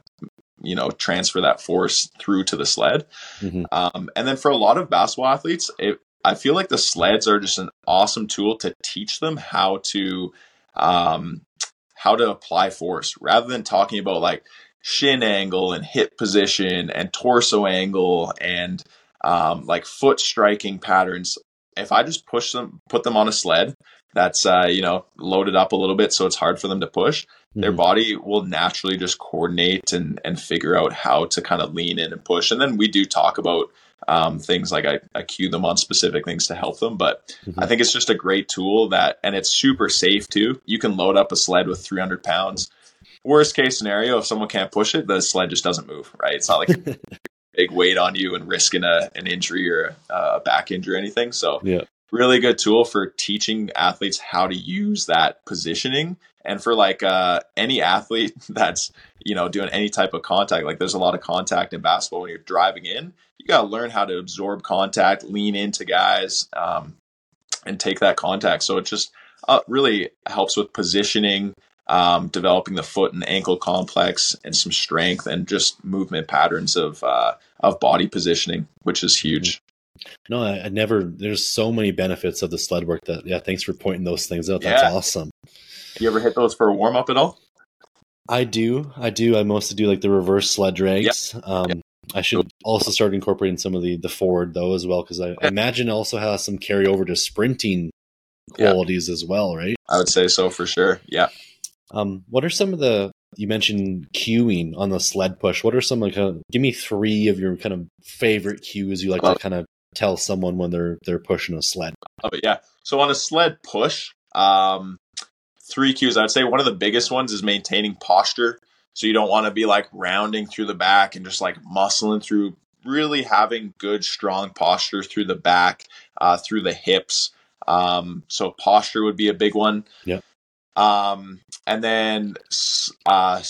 you know, transfer that force through to the sled. Mm-hmm. Um, and then for a lot of basketball athletes, it, I feel like the sleds are just an awesome tool to teach them how to um, how to apply force rather than talking about like shin angle and hip position and torso angle and um, like foot striking patterns. If I just push them, put them on a sled that's uh, you know, loaded up a little bit, so it's hard for them to push. Mm-hmm. Their body will naturally just coordinate and and figure out how to kind of lean in and push. And then we do talk about um, things like I, I cue them on specific things to help them. But mm-hmm. I think it's just a great tool that, and it's super safe too. You can load up a sled with three hundred pounds. Worst case scenario, if someone can't push it, the sled just doesn't move, right? It's not like a big weight on you and risking a, an injury or a, a back injury or anything. So yeah. Really good tool for teaching athletes how to use that positioning. And for like uh, any athlete that's, you know, doing any type of contact, like there's a lot of contact in basketball when you're driving in, you got to learn how to absorb contact, lean into guys um, and take that contact. So it just uh, really helps with positioning, um, developing the foot and ankle complex and some strength and just movement patterns of, uh, of body positioning, which is huge. No, I, I never, there's so many benefits of the sled work that, yeah, thanks for pointing those things out. That's yeah. awesome. You ever hit those for a warm up at all? I do. I do. I mostly do like the reverse sled drags. Yep. Um, yep. I should also start incorporating some of the, the forward though, as well. Cause I, yeah. I imagine it also has some carryover to sprinting qualities yeah. as well. Right. I would say so for sure. Yeah. Um, what are some of the, you mentioned cueing on the sled push. What are some like, uh, give me three of your kind of favorite cues you like to kind of tell someone when they're, they're pushing a sled. Oh yeah. So on a sled push, um, three cues, I'd say one of the biggest ones is maintaining posture. So you don't want to be like rounding through the back and just like muscling through, really having good, strong posture through the back, uh, through the hips, Um, so posture would be a big one. Yeah. Um, and then, uh,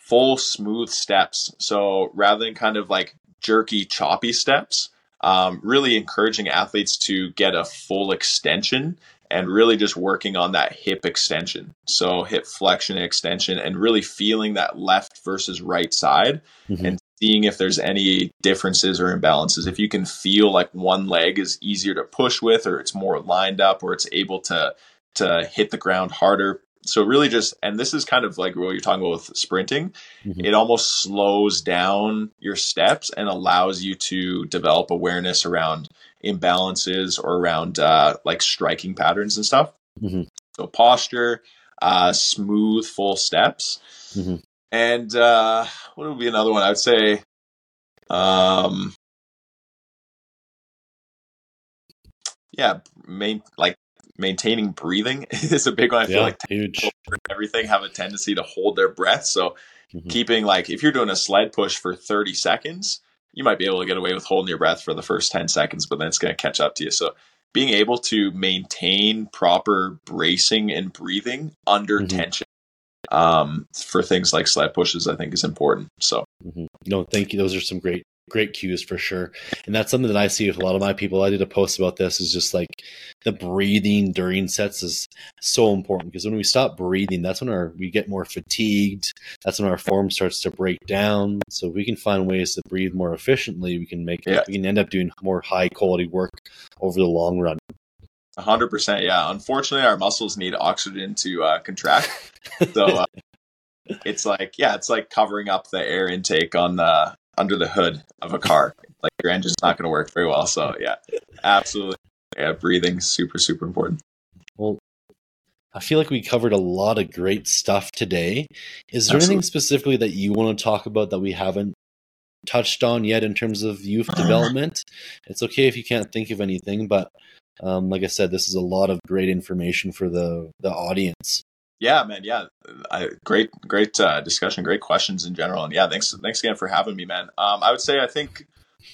full smooth steps. So rather than kind of like jerky, choppy steps, um, really encouraging athletes to get a full extension and really just working on that hip extension. So hip flexion and extension, and really feeling that left versus right side, mm-hmm. and seeing if there's any differences or imbalances. If you can feel like one leg is easier to push with, or it's more lined up, or it's able to, to hit the ground harder. So really just, and this is kind of like what you're talking about with sprinting, mm-hmm. it almost slows down your steps and allows you to develop awareness around imbalances or around uh, like striking patterns and stuff. Mm-hmm. So posture, uh, smooth, full steps. Mm-hmm. And uh, what would be another one? I would say um, yeah, main, like, maintaining breathing is a big one. I feel yeah, like huge. Everything have a tendency to hold their breath. So mm-hmm. keeping like, if you're doing a sled push for thirty seconds, you might be able to get away with holding your breath for the first ten seconds, but then it's going to catch up to you. So being able to maintain proper bracing and breathing under mm-hmm. tension um, for things like sled pushes, I think is important. So mm-hmm. no, thank you. Those are some great, great cues for sure. And that's something that I see with a lot of my people. I did a post about this, is just like the breathing during sets is so important, because when we stop breathing, that's when our, we get more fatigued. That's when our form starts to break down. So if we can find ways to breathe more efficiently, we can make, yeah. we can end up doing more high quality work over the long run. A hundred percent. Yeah. Unfortunately, our muscles need oxygen to uh, contract. So uh, it's like, yeah, it's like covering up the air intake on the, under the hood of a car. Like your engine's not going to work very well. So yeah, absolutely. Yeah, breathing is super, super important. Well, I feel like we covered a lot of great stuff today. Is there absolutely. Anything specifically that you want to talk about that we haven't touched on yet in terms of youth development? It's okay if you can't think of anything, but um, like I said, this is a lot of great information for the, the audience. Yeah, man. Yeah. I, great, great uh, discussion. Great questions in general. And yeah, thanks. Thanks again for having me, man. Um, I would say, I think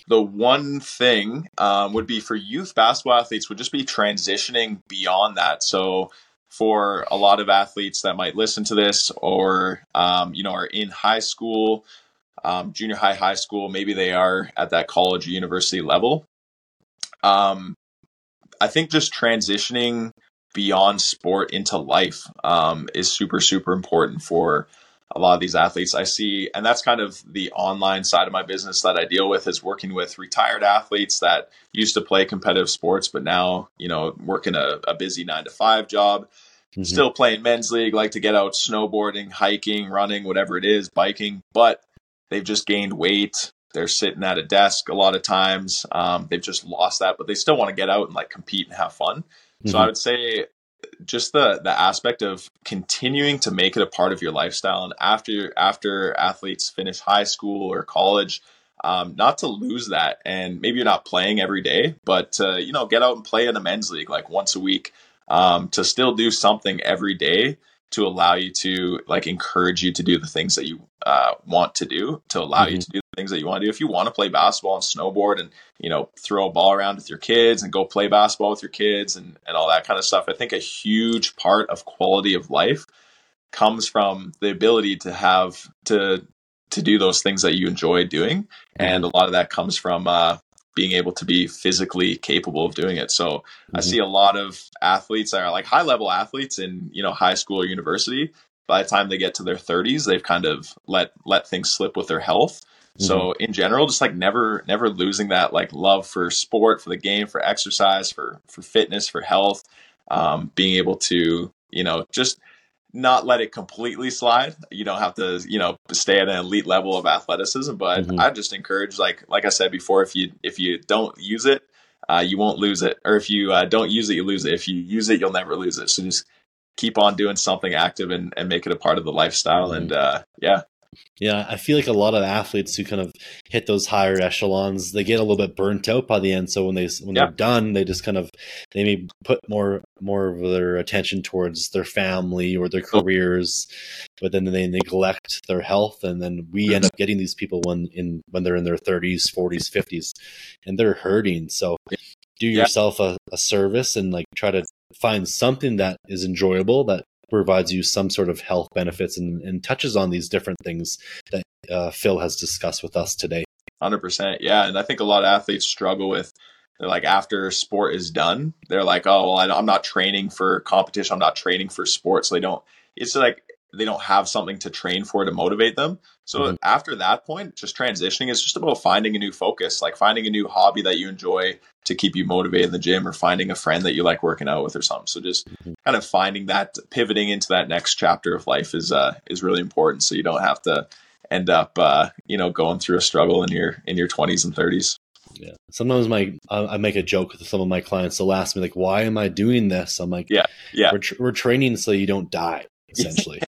the one thing um, would be for youth basketball athletes would just be transitioning beyond that. So for a lot of athletes that might listen to this or, um, you know, are in high school, um, junior high, high school, maybe they are at that college or university level. Um, I think just transitioning beyond sport into life um, is super, super important for a lot of these athletes I see. And that's kind of the online side of my business that I deal with, is working with retired athletes that used to play competitive sports, but now, you know, working a, a busy nine to five job, mm-hmm. still playing men's league, like to get out snowboarding, hiking, running, whatever it is, biking, but they've just gained weight. They're sitting at a desk a lot of times. Um, they've just lost that, but they still want to get out and like compete and have fun. So mm-hmm. I would say just the the aspect of continuing to make it a part of your lifestyle, and after after athletes finish high school or college, um, not to lose that. And maybe you're not playing every day, but uh, you know, get out and play in a men's league like once a week, um, to still do something every day to allow you to like encourage you to do the things that you uh, want to do, to allow mm-hmm. you to do the things that you want to do. If you want to play basketball and snowboard and, you know, throw a ball around with your kids and go play basketball with your kids and, and all that kind of stuff. I think a huge part of quality of life comes from the ability to have to, to do those things that you enjoy doing. Mm-hmm. And a lot of that comes from uh, being able to be physically capable of doing it. So mm-hmm. I see a lot of athletes that are like high level athletes in, you know, high school or university. By the time they get to their thirties, they've kind of let, let things slip with their health. Mm-hmm. So in general, just like never, never losing that like love for sport, for the game, for exercise, for, for fitness, for health, um, being able to, you know, just not let it completely slide. You don't have to, you know, stay at an elite level of athleticism, but mm-hmm. I just encourage, like, like I said before, if you, if you don't use it, uh, you won't lose it. Or if you uh, don't use it, you lose it. If you use it, you'll never lose it. So just keep on doing something active and, and make it a part of the lifestyle. Mm-hmm. And, uh, yeah. Yeah, I feel like a lot of athletes who kind of hit those higher echelons, they get a little bit burnt out by the end. So when they when yeah. they're done, they just kind of they may put more more of their attention towards their family or their careers, but then they neglect their health, and then we end up getting these people when in when they're in their thirties, forties, fifties, and they're hurting. So do yeah. yourself a, a service and like try to find something that is enjoyable, that provides you some sort of health benefits and, and touches on these different things that uh, Phil has discussed with us today. one hundred percent. Yeah. And I think a lot of athletes struggle with, they're like, after sport is done, they're like, oh, well, I'm not training for competition. I'm not training for sport. So they don't, it's like, they don't have something to train for to motivate them. So mm-hmm. after that point, just transitioning is just about finding a new focus, like finding a new hobby that you enjoy to keep you motivated in the gym, or finding a friend that you like working out with or something. So just mm-hmm. kind of finding that, pivoting into that next chapter of life is uh, is really important. So you don't have to end up, uh, you know, going through a struggle in your in your twenties and thirties. Yeah. Sometimes my I make a joke with some of my clients. They'll ask me like, "Why am I doing this?" I'm like, "Yeah, yeah, we're, tra- we're training so you don't die, essentially."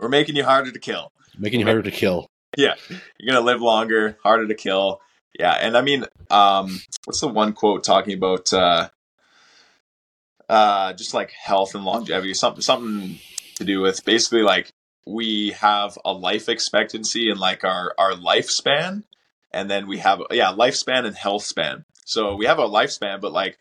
We're making you harder to kill. Making you harder to kill. Yeah. You're going to live longer, harder to kill. Yeah. And I mean, um, what's the one quote talking about uh, uh, just like health and longevity, something, something to do with basically like we have a life expectancy and like our, our lifespan. And then we have, yeah, lifespan and health span. So we have a lifespan, but like,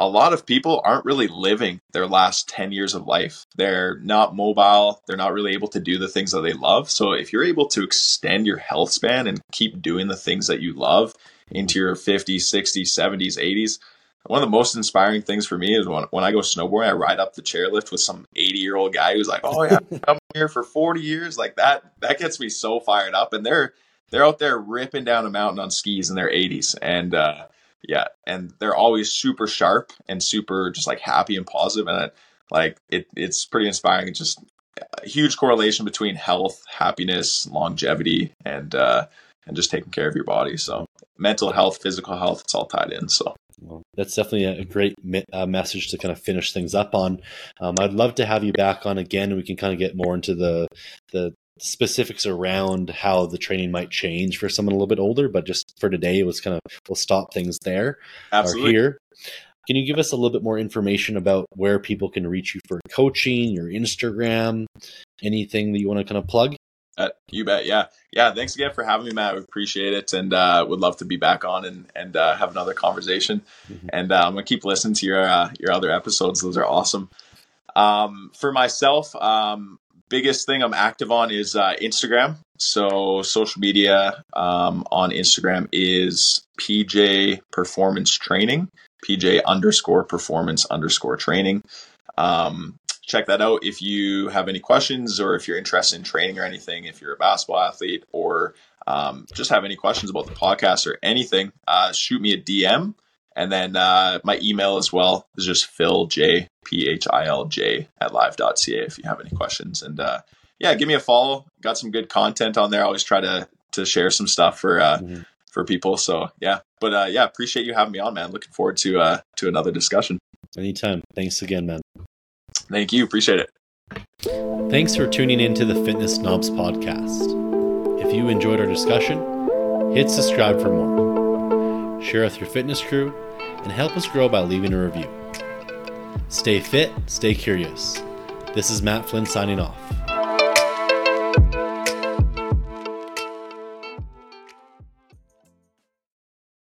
a lot of people aren't really living their last ten years of life. They're not mobile. They're not really able to do the things that they love. So if you're able to extend your health span and keep doing the things that you love into your fifties, sixties, seventies, eighties, one of the most inspiring things for me is when, when I go snowboarding, I ride up the chairlift with some eighty-year-old guy who's like, oh, yeah, I'm here for forty years. Like that, that gets me so fired up. And they're they're out there ripping down a mountain on skis in their eighties. And, uh, yeah. And they're always super sharp and super just like happy and positive. And it, like it, it's pretty inspiring. It's just a huge correlation between health, happiness, longevity, and, uh, and just taking care of your body. So mental health, physical health, it's all tied in. So well, that's definitely a great uh, message to kind of finish things up on. Um, I'd love to have you back on again, and we can kind of get more into the, the, specifics around how the training might change for someone a little bit older, but just for today, it was kind of, we'll stop things there. Absolutely. Or here. Can you give us a little bit more information about where people can reach you for coaching, your Instagram, anything that you want to kind of plug? Uh, you bet. Yeah. Yeah. Thanks again for having me, Matt. We appreciate it. And uh, would love to be back on and, and uh, have another conversation. Mm-hmm. And uh, I'm going to keep listening to your, uh, your other episodes. Those are awesome. Um, for myself, um, biggest thing I'm active on is uh, Instagram. So social media um, on Instagram is P J Performance Training, P J underscore performance underscore training. Um, check that out if you have any questions or if you're interested in training or anything, if you're a basketball athlete or um, just have any questions about the podcast or anything, uh, shoot me a D M. And then uh, my email as well is just philj, P H I L J at live dot c a if you have any questions. And uh, yeah, give me a follow. Got some good content on there. I always try to to share some stuff for uh, mm-hmm. for people. So yeah, but uh, yeah, appreciate you having me on, man. Looking forward to uh, to another discussion. Anytime. Thanks again, man. Thank you. Appreciate it. Thanks for tuning in to the Fitness Snobs podcast. If you enjoyed our discussion, hit subscribe for more. Share with your fitness crew and help us grow by leaving a review. Stay fit, stay curious. This is Matt Flynn signing off.